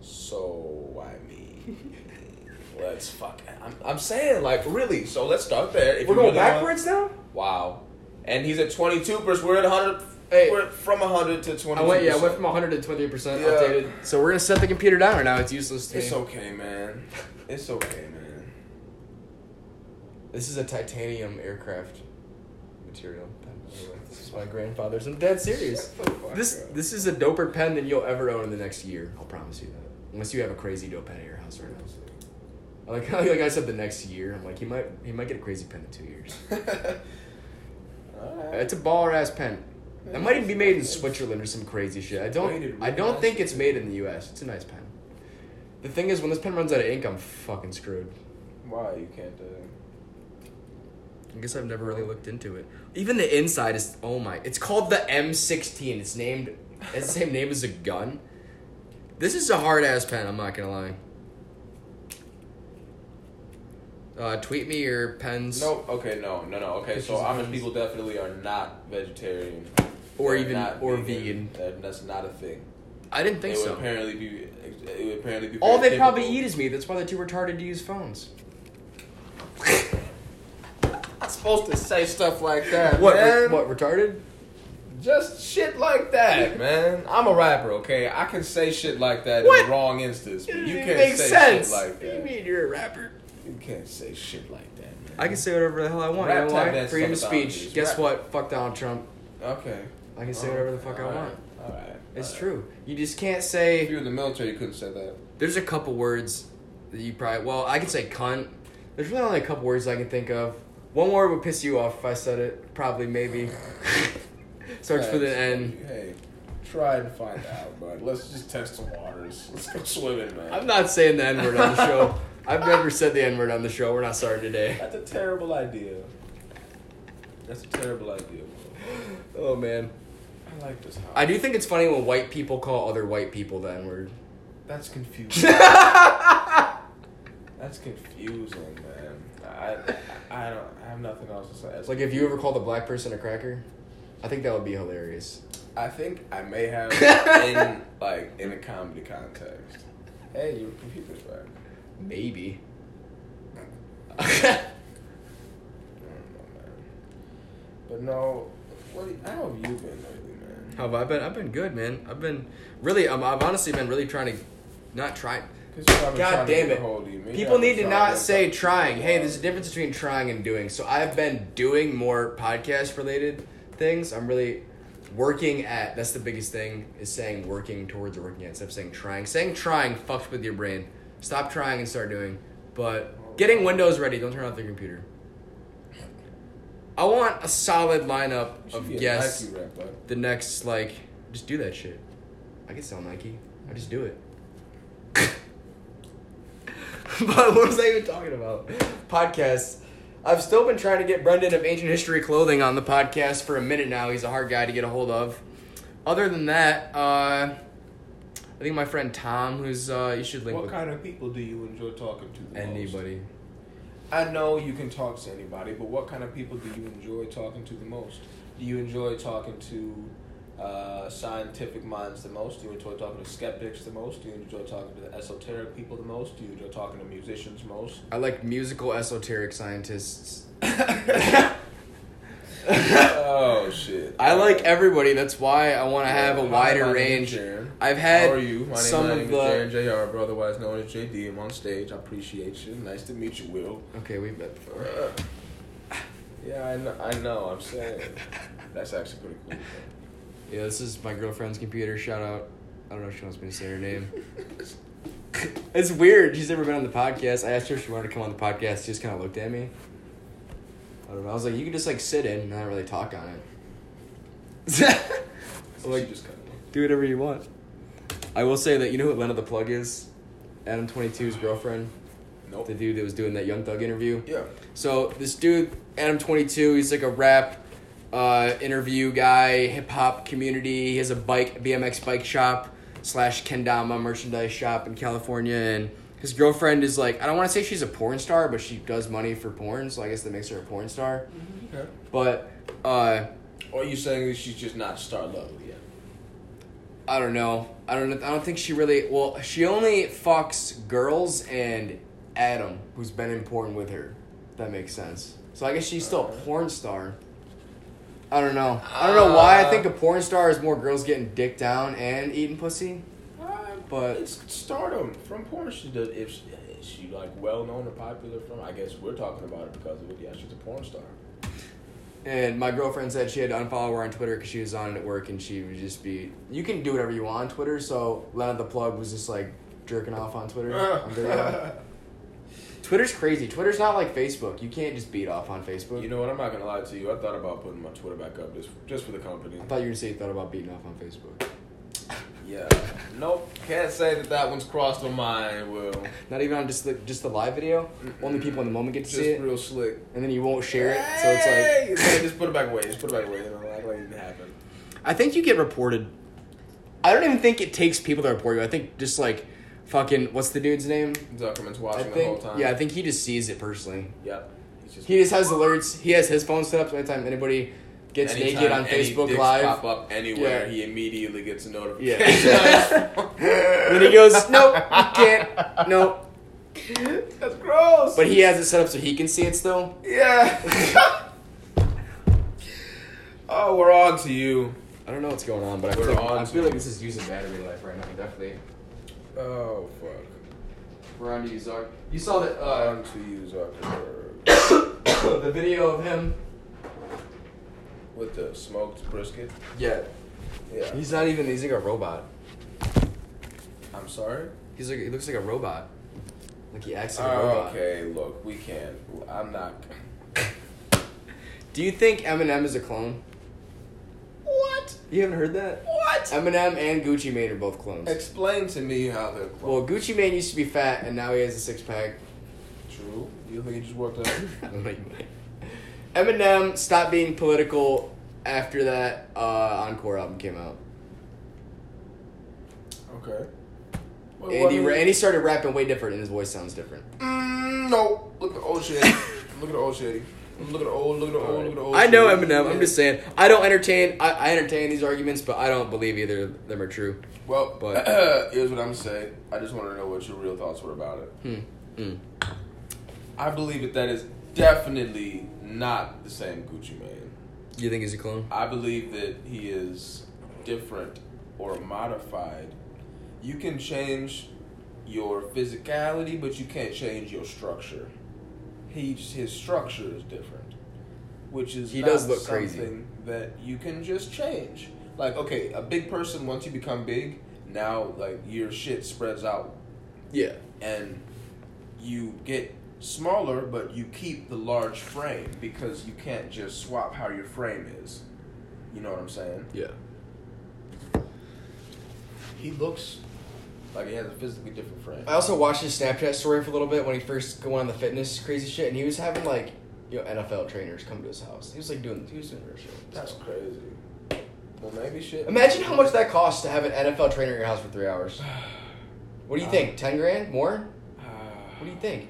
So, I mean, let's fuck it. I'm, I'm saying, like, really. So, let's start there. If we're going really backwards want, now? Wow. And he's at twenty-two percent. We're at one hundred. Hey, we're from one hundred to twenty-three percent. I went, yeah, I went from one hundred to twenty-three percent yeah. updated. So, we're going to set the computer down right now. It's useless to me. It's okay, man. It's okay, man. This is a titanium aircraft material. This is my grandfather's. I'm dead serious. This this is a doper pen than you'll ever own in the next year. I'll promise you that. Unless you have a crazy dope pen at your house right now. I like like I said, the next year. I'm like he might he might get a crazy pen in two years. All right. It's a baller ass pen. That might even be made in Switzerland or some crazy shit. I don't I don't think it's made in the U S. It's a nice pen. The thing is, when this pen runs out of ink, I'm fucking screwed. Why you can't do it? I guess I've never really looked into it. Even the inside is... Oh my... It's called the M sixteen. It's named... It's the same name as a gun. This is a hard-ass pen, I'm not gonna lie. Uh, tweet me your pens. No, okay, no, no, no. Okay, so Amish people definitely are not vegetarian. Or even... Or vegan. vegan. That's not a thing. I didn't think it would so. Apparently be, it would apparently be... All they difficult. probably eat is meat. That's why they're too retarded to use phones. Supposed to say stuff like that, what, man. Re- what, retarded? Just shit like that, man. I'm a rapper, okay? I can say shit like that what? in the wrong instance. But you can't say sense. shit like that. What do you mean you're a rapper? You can't say shit like that, man. I can say whatever the hell I want. Rap, you know why? Freedom of speech. Guess rap. what? Fuck Donald Trump. Okay. I can say whatever the fuck All I right. want. All right. It's All right. true. You just can't say... If you were in the military, you couldn't say that. There's a couple words that you probably... Well, I can say cunt. There's really only a couple words I can think of. One word would piss you off if I said it. Probably, maybe. Starts with an N. Hey, try and find out, bud. Let's just test the waters. Let's go swimming, man. I'm not saying the N-word on the show. I've never said the N-word on the show. We're not sorry today. That's a terrible idea. That's a terrible idea, bro. Oh, man. I like this house. I do think it's funny when white people call other white people the N-word. That's confusing. That's confusing, man. I, I don't. I have nothing else to say. It's like if you ever called a black person a cracker, I think that would be hilarious. I think I may have in like in a comedy context. Hey, your computer's back. Maybe. I don't know, man. But no, what? Do you, how have you been lately, man? How have I been? I've been good, man. I've been really. Um, I've honestly been really trying to, not try. God damn it. People need to not say trying. Hey, there's a difference between trying and doing. So I've been doing more podcast related things. I'm really working at, that's the biggest thing, is saying working towards or working at instead of saying trying. Saying trying fucks with your brain. Stop trying and start doing. But getting Windows ready. Don't turn off the computer. I want a solid lineup of guests. The next, like, just do that shit. I can sell Nike. I just do it. But what was I even talking about? Podcasts. I've still been trying to get Brendan of Ancient History Clothing on the podcast for a minute now. He's a hard guy to get a hold of. Other than that, uh, I think my friend Tom, who's, uh, you should link what with. What kind of people do you enjoy talking to the Anybody. Most? I know you can talk to anybody, but what kind of people do you enjoy talking to the most? Do you enjoy talking to uh, scientific minds the most? Do you enjoy talking to skeptics the most? Do you enjoy talking to the esoteric people the most? Do you enjoy talking to musicians most? I like musical esoteric scientists. Oh, shit. I like everybody. That's why I want to have a wider range. I've had How are you? My some name, my name of is the... Aaron J R, bro, otherwise known as J D M on stage. I appreciate you. Nice to meet you, Will. Okay, we've met before. Uh, yeah, I know, I know. I'm saying. That's actually pretty cool. Bro. Yeah, this is my girlfriend's computer. Shout out. I don't know if she wants me to say her name. It's weird. She's never been on the podcast. I asked her if she wanted to come on the podcast. She just kind of looked at me. I don't know. I was like, you can just like sit in and not really talk on it. So like, just kind of do whatever you want. I will say that, you know who Lena the Plug is? Adam twenty-two's girlfriend. Nope. The dude that was doing that Young Thug interview. Yeah. So this dude, Adam twenty-two, he's like a rap uh, interview guy, hip hop community. He has a bike, B M X bike shop slash Kendama merchandise shop in California, and his girlfriend is like, I don't want to say she's a porn star, but she does money for porn, so I guess that makes her a porn star. Mm-hmm. Okay. But, uh... Or are you saying that she's just not star level yet? I don't know. I don't I don't think she really... Well, she only fucks girls and Adam, who's been in porn with her. If that makes sense. So I guess she's still uh, a porn star. I don't know. I don't know uh, why I think a porn star is more girls getting dick down and eating pussy. But it's stardom from porn. She does if she, is she like well known or popular from. I guess we're talking about it because of it. Yeah, she's a porn star. And my girlfriend said she had to unfollow her on Twitter because she was on it at work and she would just be. You can do whatever you want on Twitter. So Lena the Plug was just like jerking off on Twitter. on video. Twitter's crazy. Twitter's not like Facebook. You can't just beat off on Facebook. You know what? I'm not gonna lie to you. I thought about putting my Twitter back up just just for the company. I thought you were gonna say you thought about beating off on Facebook. Yeah. Nope. Can't say that that one's crossed my mind, Will. Not even on just the just the live video? Mm-hmm. Only people in the moment get to just see it? Just real slick. And then you won't share it, so it's like... Hey, just put it back away. Just put it back away. You know, like, like it didn't happen. I think you get reported. I don't even think it takes people to report you. I think just like fucking... What's the dude's name? Zuckerman's watching I think, the whole time. Yeah, I think he just sees it personally. Yep. Just he just has alerts. He has his phone set up so anytime anybody... Gets Anytime naked on any Facebook Live. Pop up anywhere, yeah. He immediately gets a notification. Yeah. Then he goes, nope, you can't, nope. That's gross. But he has it set up so he can see it still. Yeah. Oh, we're on to you. I don't know what's going on, but I feel, like, I feel like this is using battery life right now. Definitely. Oh fuck. We're on to you, Zuck. You saw that. Uh, on to you, Zuck. The video of him. With the smoked brisket? Yeah. Yeah. He's not even, he's like a robot. I'm sorry? He's like, he looks like a robot. Like he acts like uh, a robot. Okay, look, we can't. I'm not. Do you think Eminem is a clone? What? You haven't heard that? What? Eminem and Gucci Mane are both clones. Explain to me how they're clones. Well, Gucci Mane used to be fat and now he has a six pack. True. You think he just worked out? I don't think he might. Eminem stopped being political after that uh, Encore album came out. Okay. Well, and, he, and he started rapping way different, and his voice sounds different. Mm, no. Look at old shit. Look at old shit. Look at old, look at old, right. Look at old I know shady. Eminem. I'm just saying. I don't entertain. I, I entertain these arguments, but I don't believe either of them are true. Well, but here's what I'm going to say. I just want to know what your real thoughts were about it. Hmm. Mm. I believe that that is definitely... not the same Gucci Mane. You think he's a clone? I believe that he is different or modified. You can change your physicality, but you can't change your structure. He his structure is different, which is he not does look something crazy. That you can just change. Like okay, a big person once you become big, now like your shit spreads out. Yeah, and you get. Smaller, but you keep the large frame because you can't just swap how your frame is. You know what I'm saying? Yeah. He looks Like, he has a physically different friend. I also watched his Snapchat story for a little bit when he first went on the fitness crazy shit, and he was having, like, you know, N F L trainers come to his house. He was, like, doing, he was doing real shit. That's crazy. Well, maybe shit. Imagine how much that costs to have an N F L trainer in your house for three hours. What do you think? Ten grand? More? What do you think?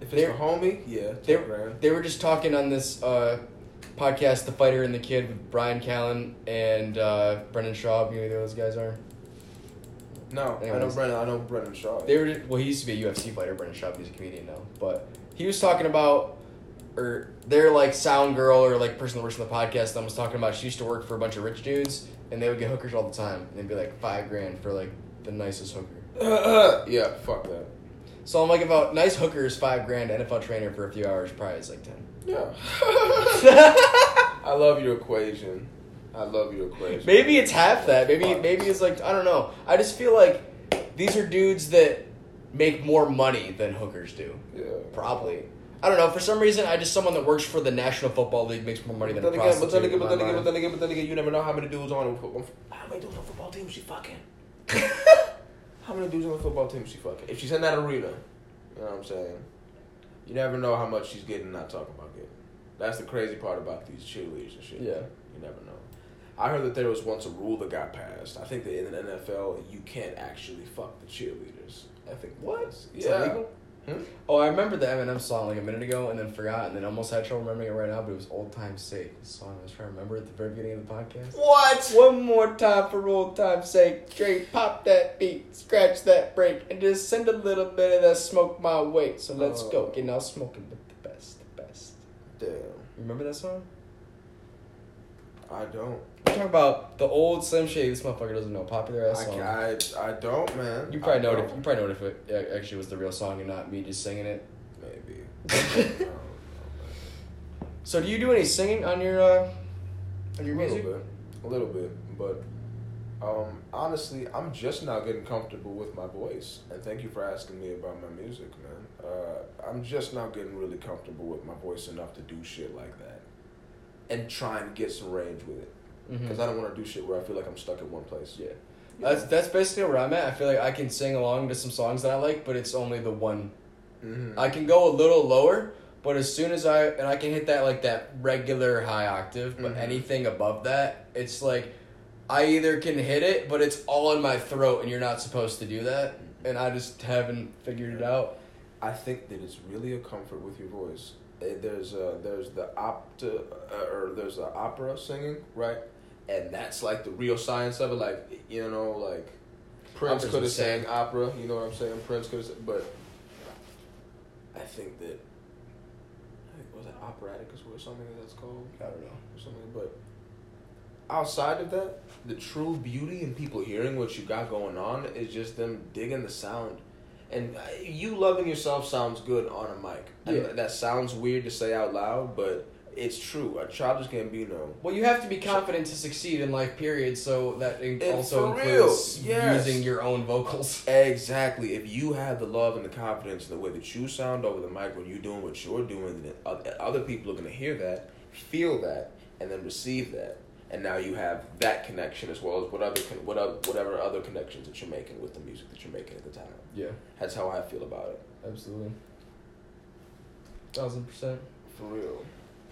If it's a homie, yeah, ten grand. They were just talking on this uh, podcast, The Fighter and the Kid, with Brian Callen and uh, Brendan Schaub. You know who those guys are? No, Anyways, I know Brendan. I know Brendan Schaub. They were well. He used to be a U F C fighter. Brendan Schaub, he's a comedian now, but he was talking about, or their like sound girl or like person that works on the podcast. I was talking about she used to work for a bunch of rich dudes, and they would get hookers all the time, and they'd be like five grand for like the nicest hooker. Yeah, fuck that. So I'm like, about nice hookers, five grand. N F L trainer for a few hours, probably is like ten. Yeah. I love your equation. I love your equation. Maybe it's half that. Maybe maybe it's like, I don't know. I just feel like these are dudes that make more money than hookers do. Yeah. Probably. I don't know. For some reason, I just someone that works for the National Football League makes more money than a prostitute. But then again, but then again, but then again, but then again, you never know how many dudes on how many dudes on football team she fucking. How many dudes on the football team she fucking? If she's in that arena, you know what I'm saying? You never know how much she's getting, not talking about getting. That's the crazy part about these cheerleaders and shit. Yeah. You never know. I heard that there was once a rule that got passed. I think that in the N F L, you can't actually fuck the cheerleaders. I think. What? Is yeah. that legal? Hmm? Oh, I remember the Eminem song like a minute ago and then forgot and then almost had trouble remembering it right now, but it was Old Time's Sake, the song I was trying to remember at the very beginning of the podcast. What? One more time for Old Time's Sake. Straight pop that beat, scratch that break, and just send a little bit of that smoke my way. So let's oh. go. Getting out smoking with the best, the best. Damn. Remember that song? I don't. We're talking about the old Slim Shady. This motherfucker doesn't know popular ass song. I, I, I don't, man. You probably know it. You probably know if it actually was the real song and not me just singing it. Maybe. I don't know, man. So do you do any singing on your uh, on your music? A little bit, a little bit, but um, honestly, I'm just now getting comfortable with my voice. And thank you for asking me about my music, man. Uh, I'm just now getting really comfortable with my voice enough to do shit like that. And try and get some range with it. Because mm-hmm. I don't want to do shit where I feel like I'm stuck in one place. Yeah. yeah. That's that's basically where I'm at. I feel like I can sing along to some songs that I like, but it's only the one. Mm-hmm. I can go a little lower, but as soon as I... And I can hit that, like, that regular high octave, but mm-hmm. anything above that, it's like, I either can hit it, but it's all in my throat, and you're not supposed to do that. And I just haven't figured it out. I think that it's really a comfort with your voice. There's uh there's the opta uh, or there's the opera singing, right? And that's like the real science of it. Like, you know, like Prince could have sang opera. You know what I'm saying? Prince could have, but I think that I think was that operaticus or something that's called. I don't know or something. But outside of that, the true beauty and people hearing what you got going on is just them digging the sound. And you loving yourself sounds good on a mic. Yeah. That sounds weird to say out loud, but it's true. A child just can't be known. Well, you have to be confident to succeed in life, period. So that also includes yes. using your own vocals. Exactly. If you have the love and the confidence in the way that you sound over the mic when you're doing what you're doing, then other people are going to hear that, feel that, and then receive that. And now you have that connection as well as what other, what other, whatever other connections that you're making with the music that you're making at the time. Yeah. That's how I feel about it. Absolutely. Thousand percent. For real.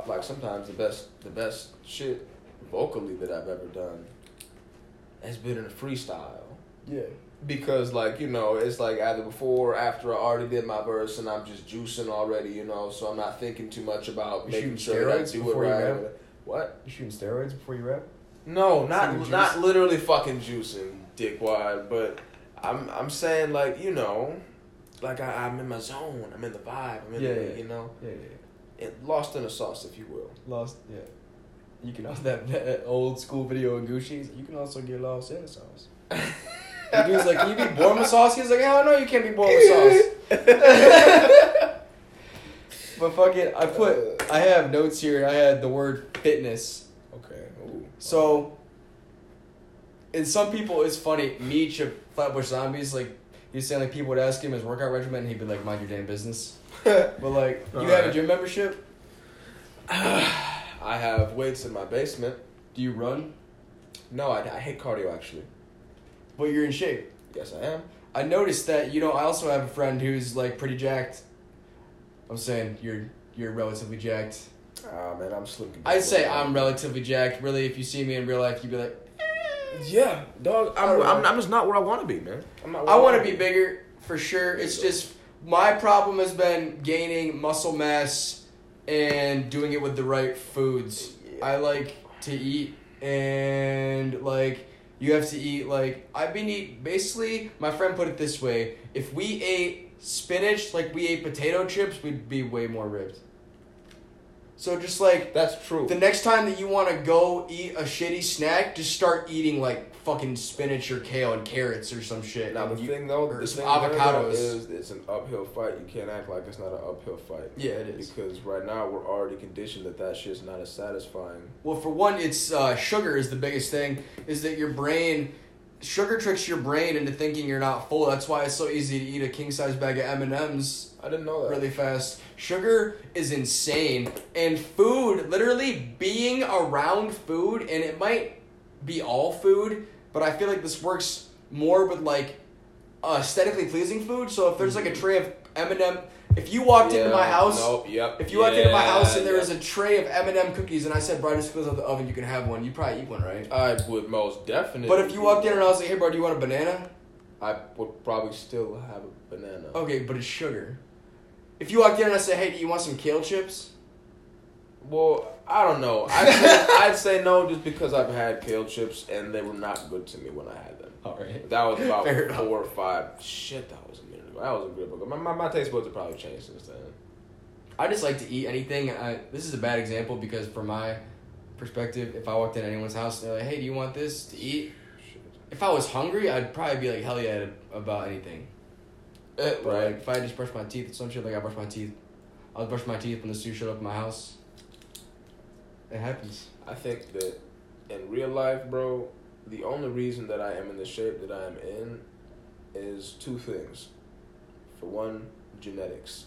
Like, sometimes the best the best shit vocally that I've ever done has been in a freestyle. Yeah. Because, like, you know, it's like either before or after I already did my verse and I'm just juicing already, you know, so I'm not thinking too much about you making sure that I do it right. What? You shooting steroids before you rap? No, not not literally fucking juicing, dickwad. But I'm I'm saying, like, you know, like I, I'm in my zone. I'm in the vibe. I'm in yeah, the yeah. you know. Yeah, yeah. It, lost in the sauce, if you will. Lost, yeah. You can also that, that old school video of Gucci's. You can also get lost in the sauce. The dude's like, can you be born with sauce? He's like, hell no, you can't be born with sauce. But fuck it, I put, I have notes here, I had the word fitness. Okay. Ooh. So, and some people, it's funny, Meech of Flatbush Zombies, like, he was saying, like, people would ask him his workout regimen, and he'd be like, mind your damn business. But, like, you All have right. a gym membership? I have weights in my basement. Do you run? No, I, I hate cardio, actually. But you're in shape. Yes, I am. I noticed that, you know, I also have a friend who's, like, pretty jacked. I'm saying you're you're relatively jacked. Ah, uh, man, I'm slim. I'd say I'm out. relatively jacked. Really, if you see me in real life, you'd be like, yeah, dog. I'm right. I'm, I'm just not where I want to be, man. I'm not I want to be bigger, for sure. It's just my problem has been gaining muscle mass and doing it with the right foods. Yeah. I like to eat, and, like, you have to eat, like, I've been eating, basically, my friend put it this way. If we ate spinach like we ate potato chips, we'd be way more ripped. So just, like... That's true. The next time that you want to go eat a shitty snack, just start eating, like, fucking spinach or kale and carrots or some shit. Now, the you, thing, though, the thing avocados. Is it's an uphill fight. You can't act like it's not an uphill fight. Yeah, it is. Because right now, we're already conditioned that that shit's not as satisfying. Well, for one, it's... Uh, sugar is the biggest thing, is that your brain... Sugar tricks your brain into thinking you're not full. That's why it's so easy to eat a king-size bag of M and M's. I didn't know that. Really fast. Sugar is insane. And food, literally being around food, and it might be all food, but I feel like this works more with, like, uh, aesthetically pleasing food. So if there's, like, a tray of M and M... If you walked yeah, into my house... Nope, yep, if you walked yeah, into my house and there yep. was a tray of M and M cookies and I said, bro, I just filled out the oven, you can have one. You'd probably eat one, right? I would most definitely. But if you walked in and I was like, hey, bro, do you want a banana? I would probably still have a banana. Okay, but it's sugar. If you walked in and I said, hey, do you want some kale chips? Well, I don't know. I'd say, I'd say no just because I've had kale chips and they were not good to me when I had them. All right. That was about Fair four enough. or five. Shit, that was amazing. That was a good book. My, my, my taste buds have probably changed since then. I just like to eat anything. I, this is a bad example because from my perspective, if I walked in anyone's house and they're like, hey, do you want this to eat? Shit. If I was hungry, I'd probably be like, hell yeah, about anything. Uh, but right. like, if I just brushed my teeth, some shit like I brush my teeth. I was brushing my teeth when the suit showed up at my house. It happens. I think that in real life, bro, the only reason that I am in the shape that I am in is two things. For one, genetics.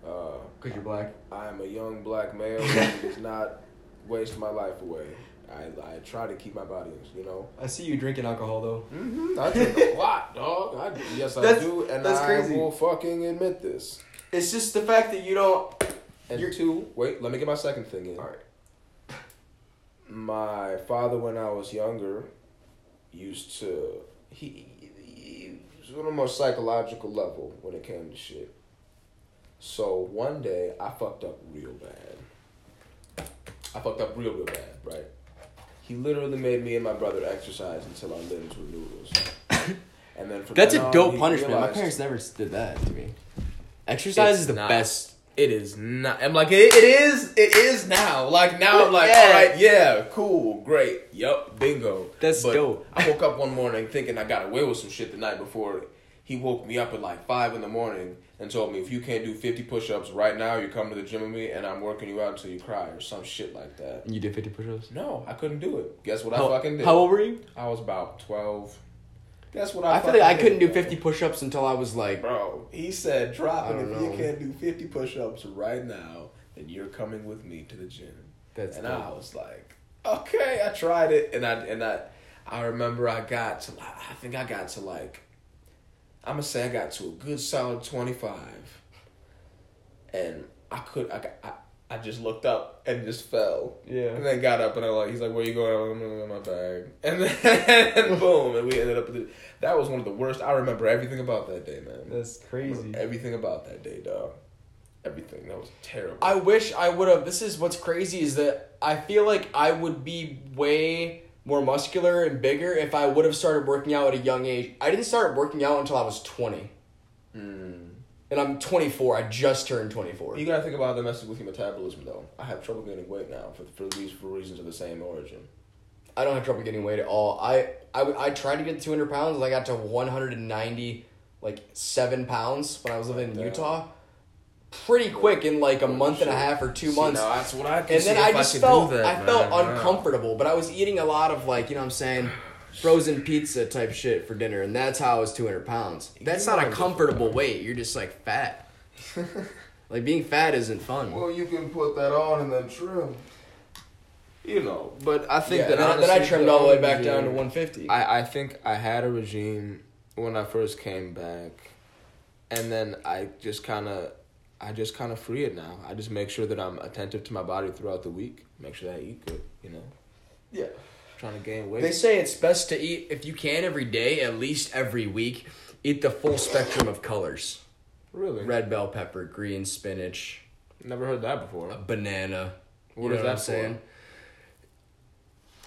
Because uh, you're black? I am a young black male who does not waste my life away. I I try to keep my body, you know? I see you drinking alcohol, though. Mm-hmm. I drink a lot, dog. I, yes, that's, I do, and that's I crazy. will fucking admit this. It's just the fact that you don't... And you're two... Wait, let me get my second thing in. All right. My father, when I was younger, used to... He... on a more psychological level when it came to shit. So one day I fucked up real bad. I fucked up real, real bad, right? He literally made me and my brother exercise until our limbs were noodles. And then from That's a on, dope punishment. My parents never did that to me. Exercise is the not, best. It is not. I'm like, it, it is. It is now. Like, now I'm like, yeah. all right, yeah, cool, great. Yup, bingo. That's but dope. I woke up one morning thinking I got away with some shit the night before. He woke me up at like five in the morning and told me, if you can't do fifty push-ups right now, you come to the gym with me and I'm working you out until you cry or some shit like that. And you did fifty push-ups? No, I couldn't do it. Guess what how, I fucking did? How old were you? I was about twelve. That's what I, I feel like I couldn't do fifty push-ups until I was like... Bro, he said, drop it. If know. you can't do fifty push-ups right now, then you're coming with me to the gym. That's and dope. I was like, okay, I tried it. And I and I, I remember I got to... I think I got to like... I'm going to say I got to a good solid twenty-five. And I could... I, I, I just looked up and just fell. Yeah. And then got up and I like, he's like, where you going? I'm going to my bag. And then and boom. And we ended up with it. That was one of the worst. I remember everything about that day, man. That's crazy. Everything about that day, dog. Everything. That was terrible. I wish I would have. This is what's crazy is that I feel like I would be way more muscular and bigger if I would have started working out at a young age. I didn't start working out until I was twenty. Mm. And I'm twenty-four. I just turned twenty-four. You gotta think about the message with your metabolism, though. I have trouble gaining weight now for for these for reasons of the same origin. I don't have trouble getting weight at all. I I, I tried to get two hundred pounds. And I got to one hundred and ninety, like seven pounds when I was living in yeah. Utah. Pretty quick in like a oh, month shit. and a half or two see, months. No, that's what I can and then I just I felt that, I man. felt uncomfortable, but I was eating a lot of like you know what I'm saying. Frozen pizza type shit for dinner, and that's how I was two hundred pounds. That's not a comfortable weight. You're just, like, fat. Like, being fat isn't fun. Well, you can put that on and then trim. You know, but I think yeah, that... Then I trimmed all the way back down to one fifty. I, I think I had a regime when I first came back, and then I just kind of, I just kind of free it now. I just make sure that I'm attentive to my body throughout the week. Make sure that I eat good, you know? Yeah. Trying to gain weight. They say it's best to eat, if you can every day, at least every week, eat the full spectrum of colors. Really? Red bell pepper, green spinach. Never heard that before. A banana. What you is know that what I'm for? Saying?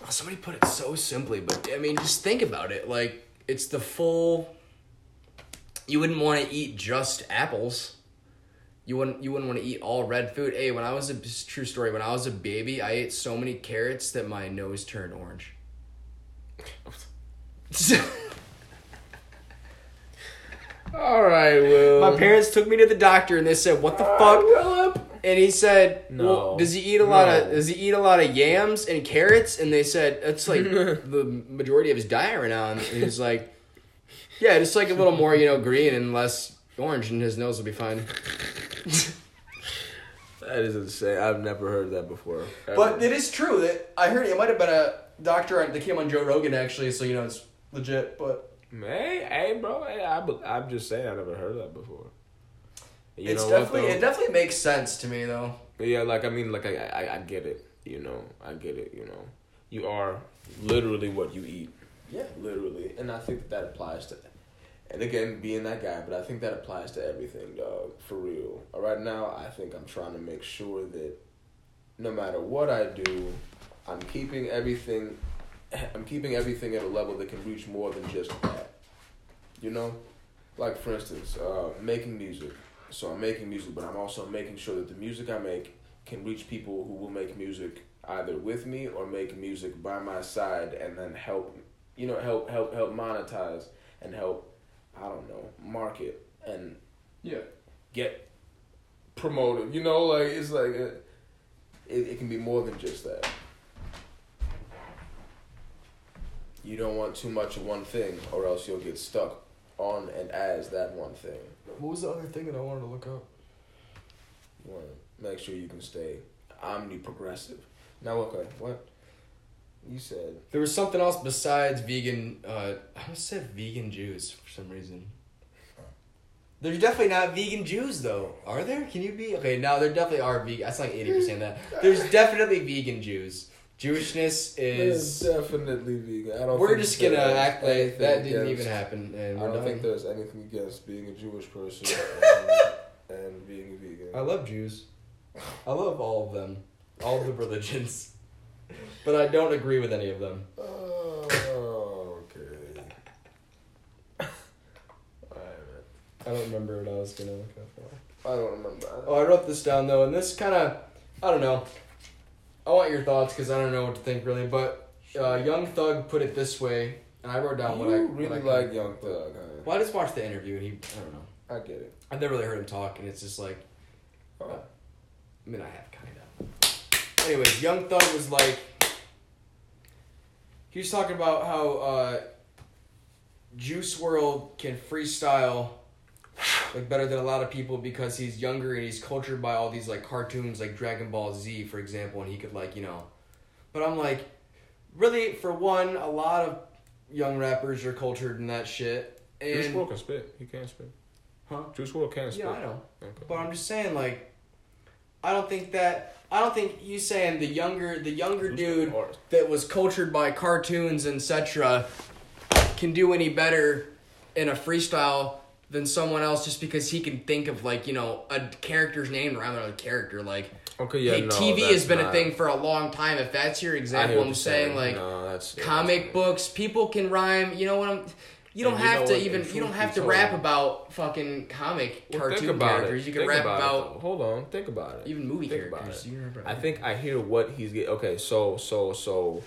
Oh, somebody put it so simply, but I mean, just think about it. Like, it's the full... You wouldn't want to eat just apples. You wouldn't you wouldn't want to eat all red food. Hey, when I was a true story, when I was a baby, I ate so many carrots that my nose turned orange. All right, Will. My parents took me to the doctor and they said, "What the fuck?" Philip? And he said, "No. Well, does he eat a no. lot of does he eat a lot of yams and carrots?" And they said, "That's like the majority of his diet right now." And he was like, "Yeah, just like a little more, you know, green and less orange, and his nose will be fine." That is insane. I've never heard that before. Ever. But it is true that I heard it might have been a doctor that came on Joe Rogan actually, so you know it's legit. But hey, hey, bro, hey, I, I'm just saying I never heard that before. You it's know definitely what, it definitely makes sense to me though. Yeah, like I mean, like I, I I get it. You know, I get it. You know, you are literally what you eat. Yeah, literally, and I think that that applies to. And again, being that guy, but I think that applies to everything, dog, for real. Right now, I think I'm trying to make sure that no matter what I do, I'm keeping everything, I'm keeping everything at a level that can reach more than just that. You know, like for instance, uh, making music. So I'm making music, but I'm also making sure that the music I make can reach people who will make music either with me or make music by my side, and then help, you know, help help help monetize and help. I don't know, market and yeah, get promoted. You know, like it's like a, it it can be more than just that. You don't want too much of one thing, or else you'll get stuck on and as that one thing. What was the other thing that I wanted to look up? You want to make sure you can stay omniprogressive. Now, okay, what? You said there was something else besides vegan. Uh, I just said vegan Jews for some reason. There's definitely not vegan Jews though, are there? Can you be okay? No, there definitely are vegan. That's like eighty percent of that. There's definitely vegan Jews. Jewishness is there's definitely vegan. I don't. We're just gonna act like that didn't against, even happen. And we're I don't done. think there's anything against being a Jewish person and, and being vegan. I love Jews. I love all of them. All of the religions. But I don't agree with any of them. Oh, okay. All right, man. I don't remember what I was going to look up. I don't remember. I don't oh, I wrote this down, though, and this kind of, I don't know. I want your thoughts because I don't know what to think, really, but uh, Young Thug put it this way, and I wrote down you what I... You really what I like Young Thug, huh? Well, I just watched the interview, and he, I don't know. I get it. I've never really heard him talk, and it's just like... Oh. Uh, I mean, I have kind of. Anyways, Young Thug was like, he was talking about how uh, Juice world can freestyle like better than a lot of people because he's younger and he's cultured by all these like cartoons like Dragon Ball Z, for example, and he could like, you know. But I'm like, really, for one, a lot of young rappers are cultured in that shit. And Juice world can spit. He can't spit. Huh? Juice world can't spit. Yeah, I know. Okay. But I'm just saying, like, I don't think that... I don't think you saying the younger the younger dude that was cultured by cartoons and et cetera can do any better in a freestyle than someone else just because he can think of like, you know, a character's name around another character. Like, okay, yeah, hey, no, T V has been not... a thing for a long time. If that's your example, I'm saying, saying like no, that's, comic that's books, people can rhyme. You know what I'm. You don't and have you know to what, even you don't have to rap about fucking comic well, cartoon characters. It. You can think rap about, about hold on, think about it. Even movie think characters. About it. I think I hear what he's getting. Okay, so so so,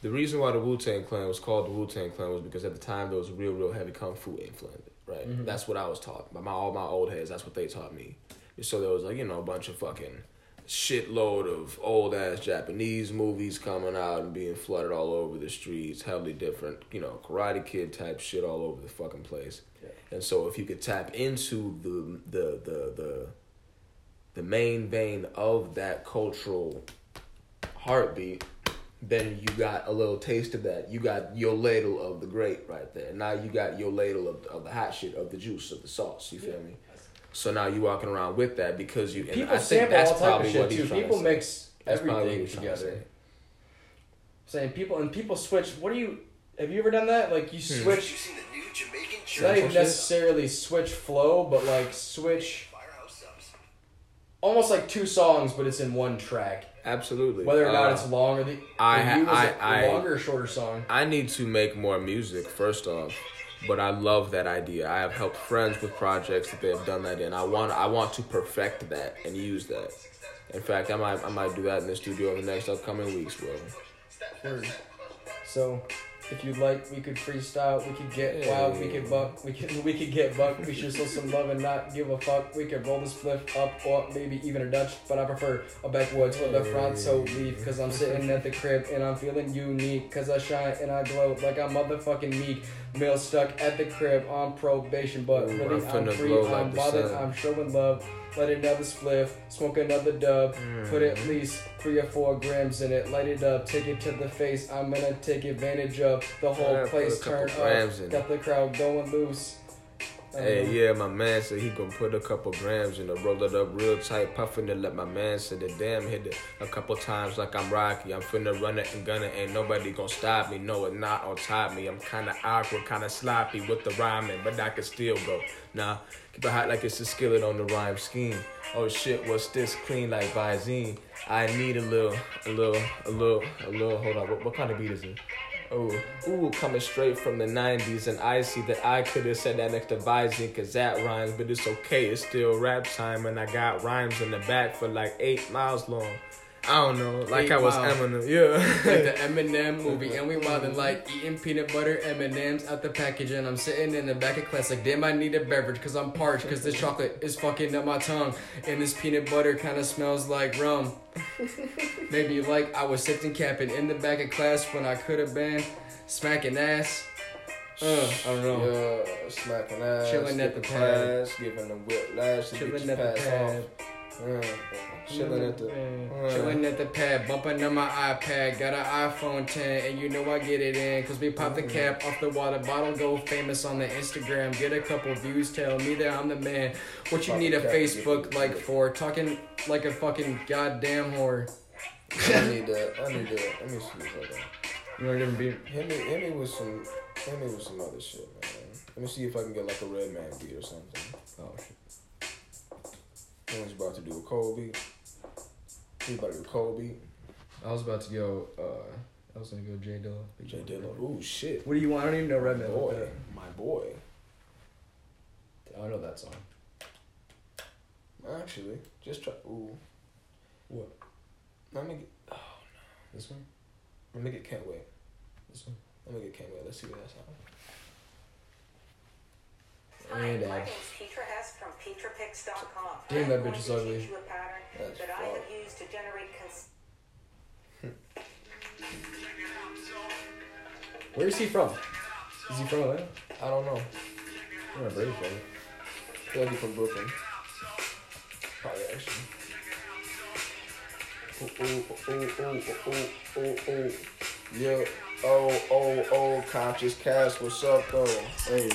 the reason why the Wu-Tang Clan was called the Wu-Tang Clan was because at the time there was real real heavy kung fu influence, right? Mm-hmm. That's what I was taught by my all my old heads. That's what they taught me. So there was like you know a bunch of fucking shitload of old ass Japanese movies coming out and being flooded all over the streets, heavily different, you know, Karate Kid type shit all over the fucking place. Yeah. And so if you could tap into the the the the the main vein of that cultural heartbeat, then you got a little taste of that. You got your ladle of the great right there. Now you got your ladle of, of the hot shit, of the juice, of the sauce. You feel yeah. me? So now you're walking around with that because you. And people I think that's all probably type of shit what too. People mix everything together. To Saying people and people switch. What do you? Have you ever done that? Like you switch. Hmm. Have you seen the new Jamaican church? Not even necessarily switch flow, but like switch. Almost like two songs, but it's in one track. Absolutely. Whether or not uh, it's long or the I, ha- I, I longer or shorter song. I need to make more music, first off. But I love that idea. I have helped friends with projects that they have done that in. I want I want to perfect that and use that. In fact, I might I might do that in the studio in the next upcoming weeks, Will. Sure. So, if you'd like, we could freestyle. We could get hey. wild. We could buck. We could we could get buck. We should show some love and not give a fuck. We could roll this flip up or maybe even a Dutch, but I prefer a backwoods with hey. a front so leaf. Cause I'm sitting at the crib and I'm feeling unique. Cause I shine and I glow like I'm motherfucking meek. Male stuck at the crib on probation, but Ooh, really I'm free. I'm like bothered. I'm showing love. Let another spliff, smoke another dub, mm. put at least three or four grams in it, light it up, take it to the face, I'm gonna take advantage of the whole yeah, place, turn up, got the crowd going loose. Um, hey, yeah, my man said he gonna put a couple grams in it, roll it up real tight, puffin' and let my man say the damn hit it a couple times like I'm Rocky. I'm finna run it and gun it, ain't nobody gonna stop me, no it not on top me. I'm kinda awkward, kinda sloppy with the rhyming, but I can still go, nah. But hot like it's a skillet on the rhyme scheme. Oh shit, what's this? Clean like Visine. I need a little, a little, a little, a little. Hold on, what, what kind of beat is it? Oh, ooh, coming straight from the nineties. And I see that I could have said that next to Visine, cause that rhymes, but it's okay, it's still rap time. And I got rhymes in the back for like eight miles long. I don't know, like Eight I was miles. Eminem, yeah. Like the Eminem movie, and we wildin' like eating peanut butter M and M's out the package, and I'm sitting in the back of class like, damn, I need a beverage, cause I'm parched, cause this chocolate is fucking up my tongue, and this peanut butter kinda smells like rum. Maybe like I was sifting capping in the back of class when I could've been smacking ass. Uh, I don't know. Yeah, smacking ass, chilling at the class, giving a whiplash, chilling at the pad. Mm. Chilling at the mm. Chilling at the pad, bumping on my iPad. Got an iPhone ten, and you know I get it in. Cause we pop the cap off the water bottle, go famous on the Instagram. Get a couple views, tell me that I'm the man. What you pop need a Facebook like for? Talking like a fucking goddamn whore. I need that, I need that. Let me see if I can. You want a different beat? Hit me, hit me with some, hit me with some other shit, man. Let me see if I can get like a Redman beat or something. Oh shit. He's about to do a cold beat. He's about to do a cold beat. I was about to go, uh, I was going to go J Dilla. J Dilla. Ooh, shit. What do you want? I don't even know Redman. My boy. Like my boy. I don't know that song. Actually, just try. Ooh. What? Let me get. Oh, no. This one? Let me get Can't Wait. This one? Let me get Can't Wait. Let's see what that sounds like. Hi, and, uh, my name's Petra S. from Petra Picks dot com. Damn, that bitch is ugly. Teach you a pattern That's that I have used to generate cons- Where is he from? Is he from Atlanta? I don't know. I don't know where he's from. He'll be from Brooklyn. Probably, actually. Oh, oh, oh, oh, oh, oh, oh, yeah. Oh, oh, oh, Conscious Cast, what's up, though? Hey.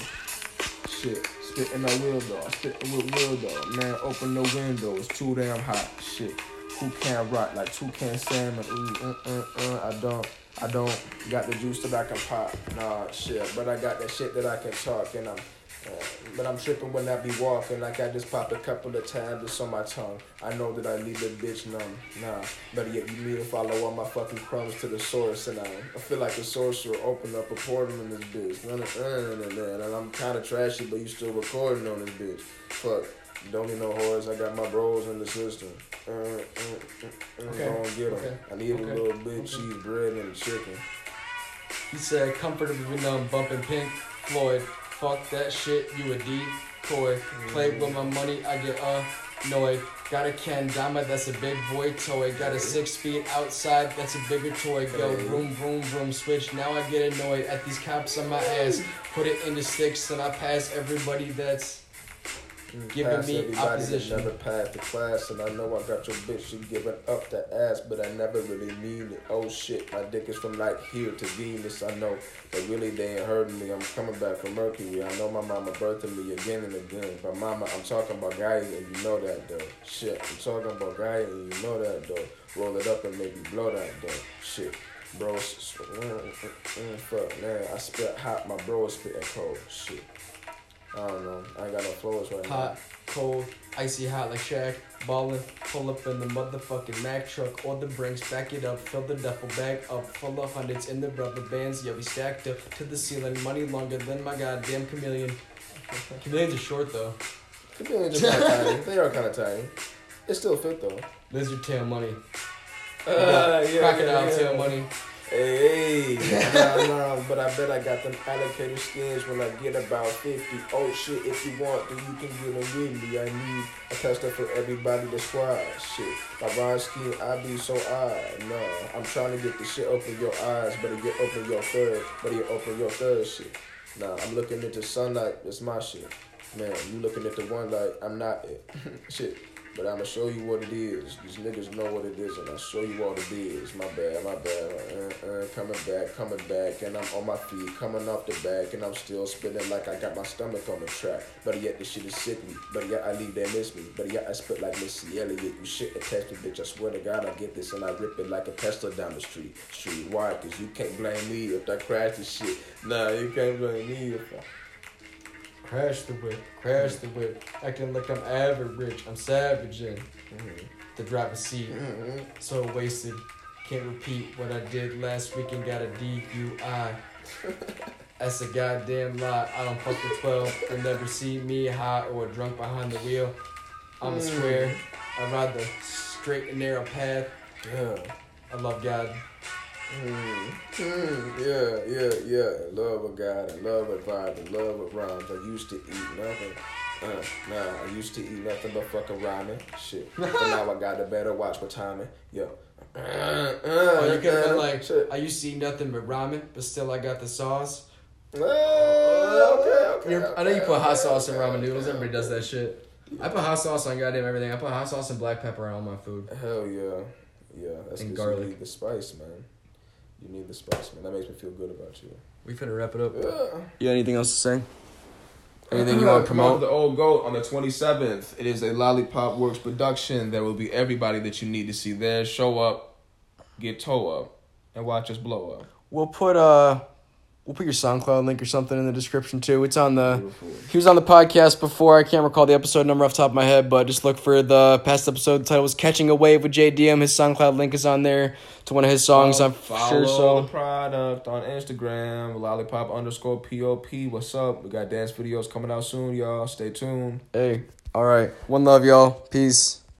Shit, spitting I will though, spitting with will though. Man, open the window, it's too damn hot. Shit, who can rock like two can salmon? Ooh, uh, uh, uh, I don't, I don't got the juice that I can pop. Nah, shit, but I got that shit that I can talk, and I'm, uh, but I'm tripping when I be walking. Like I just popped a couple of tablets on my tongue. I know that I leave the bitch numb. Nah, better yet, you need to follow all my fucking crumbs to the source, and I, I feel like a sorcerer opened up a portal in this bitch. And I'm kind of trashy, but you still recording on this bitch. Fuck, don't need no whores. I got my bros in the system. Uh, uh, uh, uh, okay. Go and get them. Okay. I need okay. a little bit okay. cheese bread and chicken. He said, comfortably numb, bumping Pink Floyd. Fuck that shit, you a decoy. Play with my money, I get annoyed. Got a Kendama, that's a big boy toy. Got a six feet outside, that's a bigger toy. Go vroom, vroom, vroom, switch. Now I get annoyed at these cops on my ass. Put it in the sticks and I pass everybody that's... giving me opposition. Never passed the class, and I know I got your bitch. She giving up the ass, but I never really mean it. Oh shit, my dick is from like here to Venus. I know, but really they ain't hurting me. I'm coming back from Mercury. I know my mama birthed me again and again. But mama, I'm talking about Gaia, and you know that though. Shit, I'm talking about Gaia, and you know that though. Roll it up and make me blow that though. Shit. Bro, fuck, man, I spit hot, my bro is spitting cold, shit. I don't know, I ain't got no flows right now. Hot, cold, icy hot like Shaq, ballin', pull up in the motherfucking Mack truck, or the Brinks, back it up, fill the duffel bag up, full of hundreds in the rubber bands, yeah, we stacked up to the ceiling, money longer than my goddamn chameleon. Chameleons are short, though. Chameleons are kind of tiny, they are kind of tiny. It still fit, though. Lizard tail money. Uh, yeah, crocodile yeah, yeah. tail money. Hey, nah, nah, but I bet I got them allocator skins when I get about fifty. Oh shit, if you want, then you can get them with me. I need a custom for everybody that's squad. Shit, my rhyme scheme, I be so odd. Nah, I'm trying to get the shit open your eyes, but it get open your third, but it open your third shit. Nah, I'm looking at the sunlight, that's my shit. Man, you looking at the one like I'm not it. Shit. But I'ma show you what it is. These niggas know what it is, and I'll show you all the biz. My bad, my bad. Uh, uh, coming back, coming back, and I'm on my feet, coming off the back, and I'm still spinning like I got my stomach on the track. But yet this shit is sick me. But yet I leave that miss me. But yet I spit like Missy Elliott. You shit attached to bitch. I swear to God I get this, and I rip it like a pestle down the street. Street wide, cause you can't blame me if I crash this shit. Nah, you can't blame me if I. Crash the whip, crash the whip, acting like I'm average, I'm savaging. Mm-hmm. The driver's seat, mm-hmm. So wasted, can't repeat what I did last week and got a D U I. That's a goddamn lie, I don't fuck with twelve, you'll never see me high or drunk behind the wheel. I'm mm. a square, I ride the straight and narrow path. Yeah. I love God. Mm. Mm. Yeah, yeah, yeah. Love a God, I love a vibe, I love a rhymes. I used to eat nothing. Uh, nah, I used to eat nothing but fucking rhyming. Shit. But now I got to better watch my timing. Yo. Uh, uh, oh, you could have been like, shit. I used to eat nothing but rhyming, but still I got the sauce. Uh, okay, okay, okay. I know you put hot sauce in ramen noodles. Everybody does that shit. I put hot sauce on goddamn everything. I put hot sauce and black pepper on all my food. Hell yeah. Yeah, that's and garlic. The spice, man. You need the spice, man. That makes me feel good about you. We finna wrap it up. Yeah. You got anything else to say? Anything you want to promote? The Old Goat on the twenty-seventh. It is a Lollipop Works production. There will be everybody that you need to see there. Show up, get toe up, and watch us blow up. We'll put uh, we'll put your SoundCloud link or something in the description too. It's on the. Beautiful. He was on the podcast before. I can't recall the episode number off the top of my head, but just look for the past episode. The title was "Catching a Wave" with J D M. His SoundCloud link is on there. To one of his songs, so I'm sure so. Follow the product on Instagram, lollipop underscore pop. What's up? We got dance videos coming out soon, y'all. Stay tuned. Hey. All right. One love, y'all. Peace.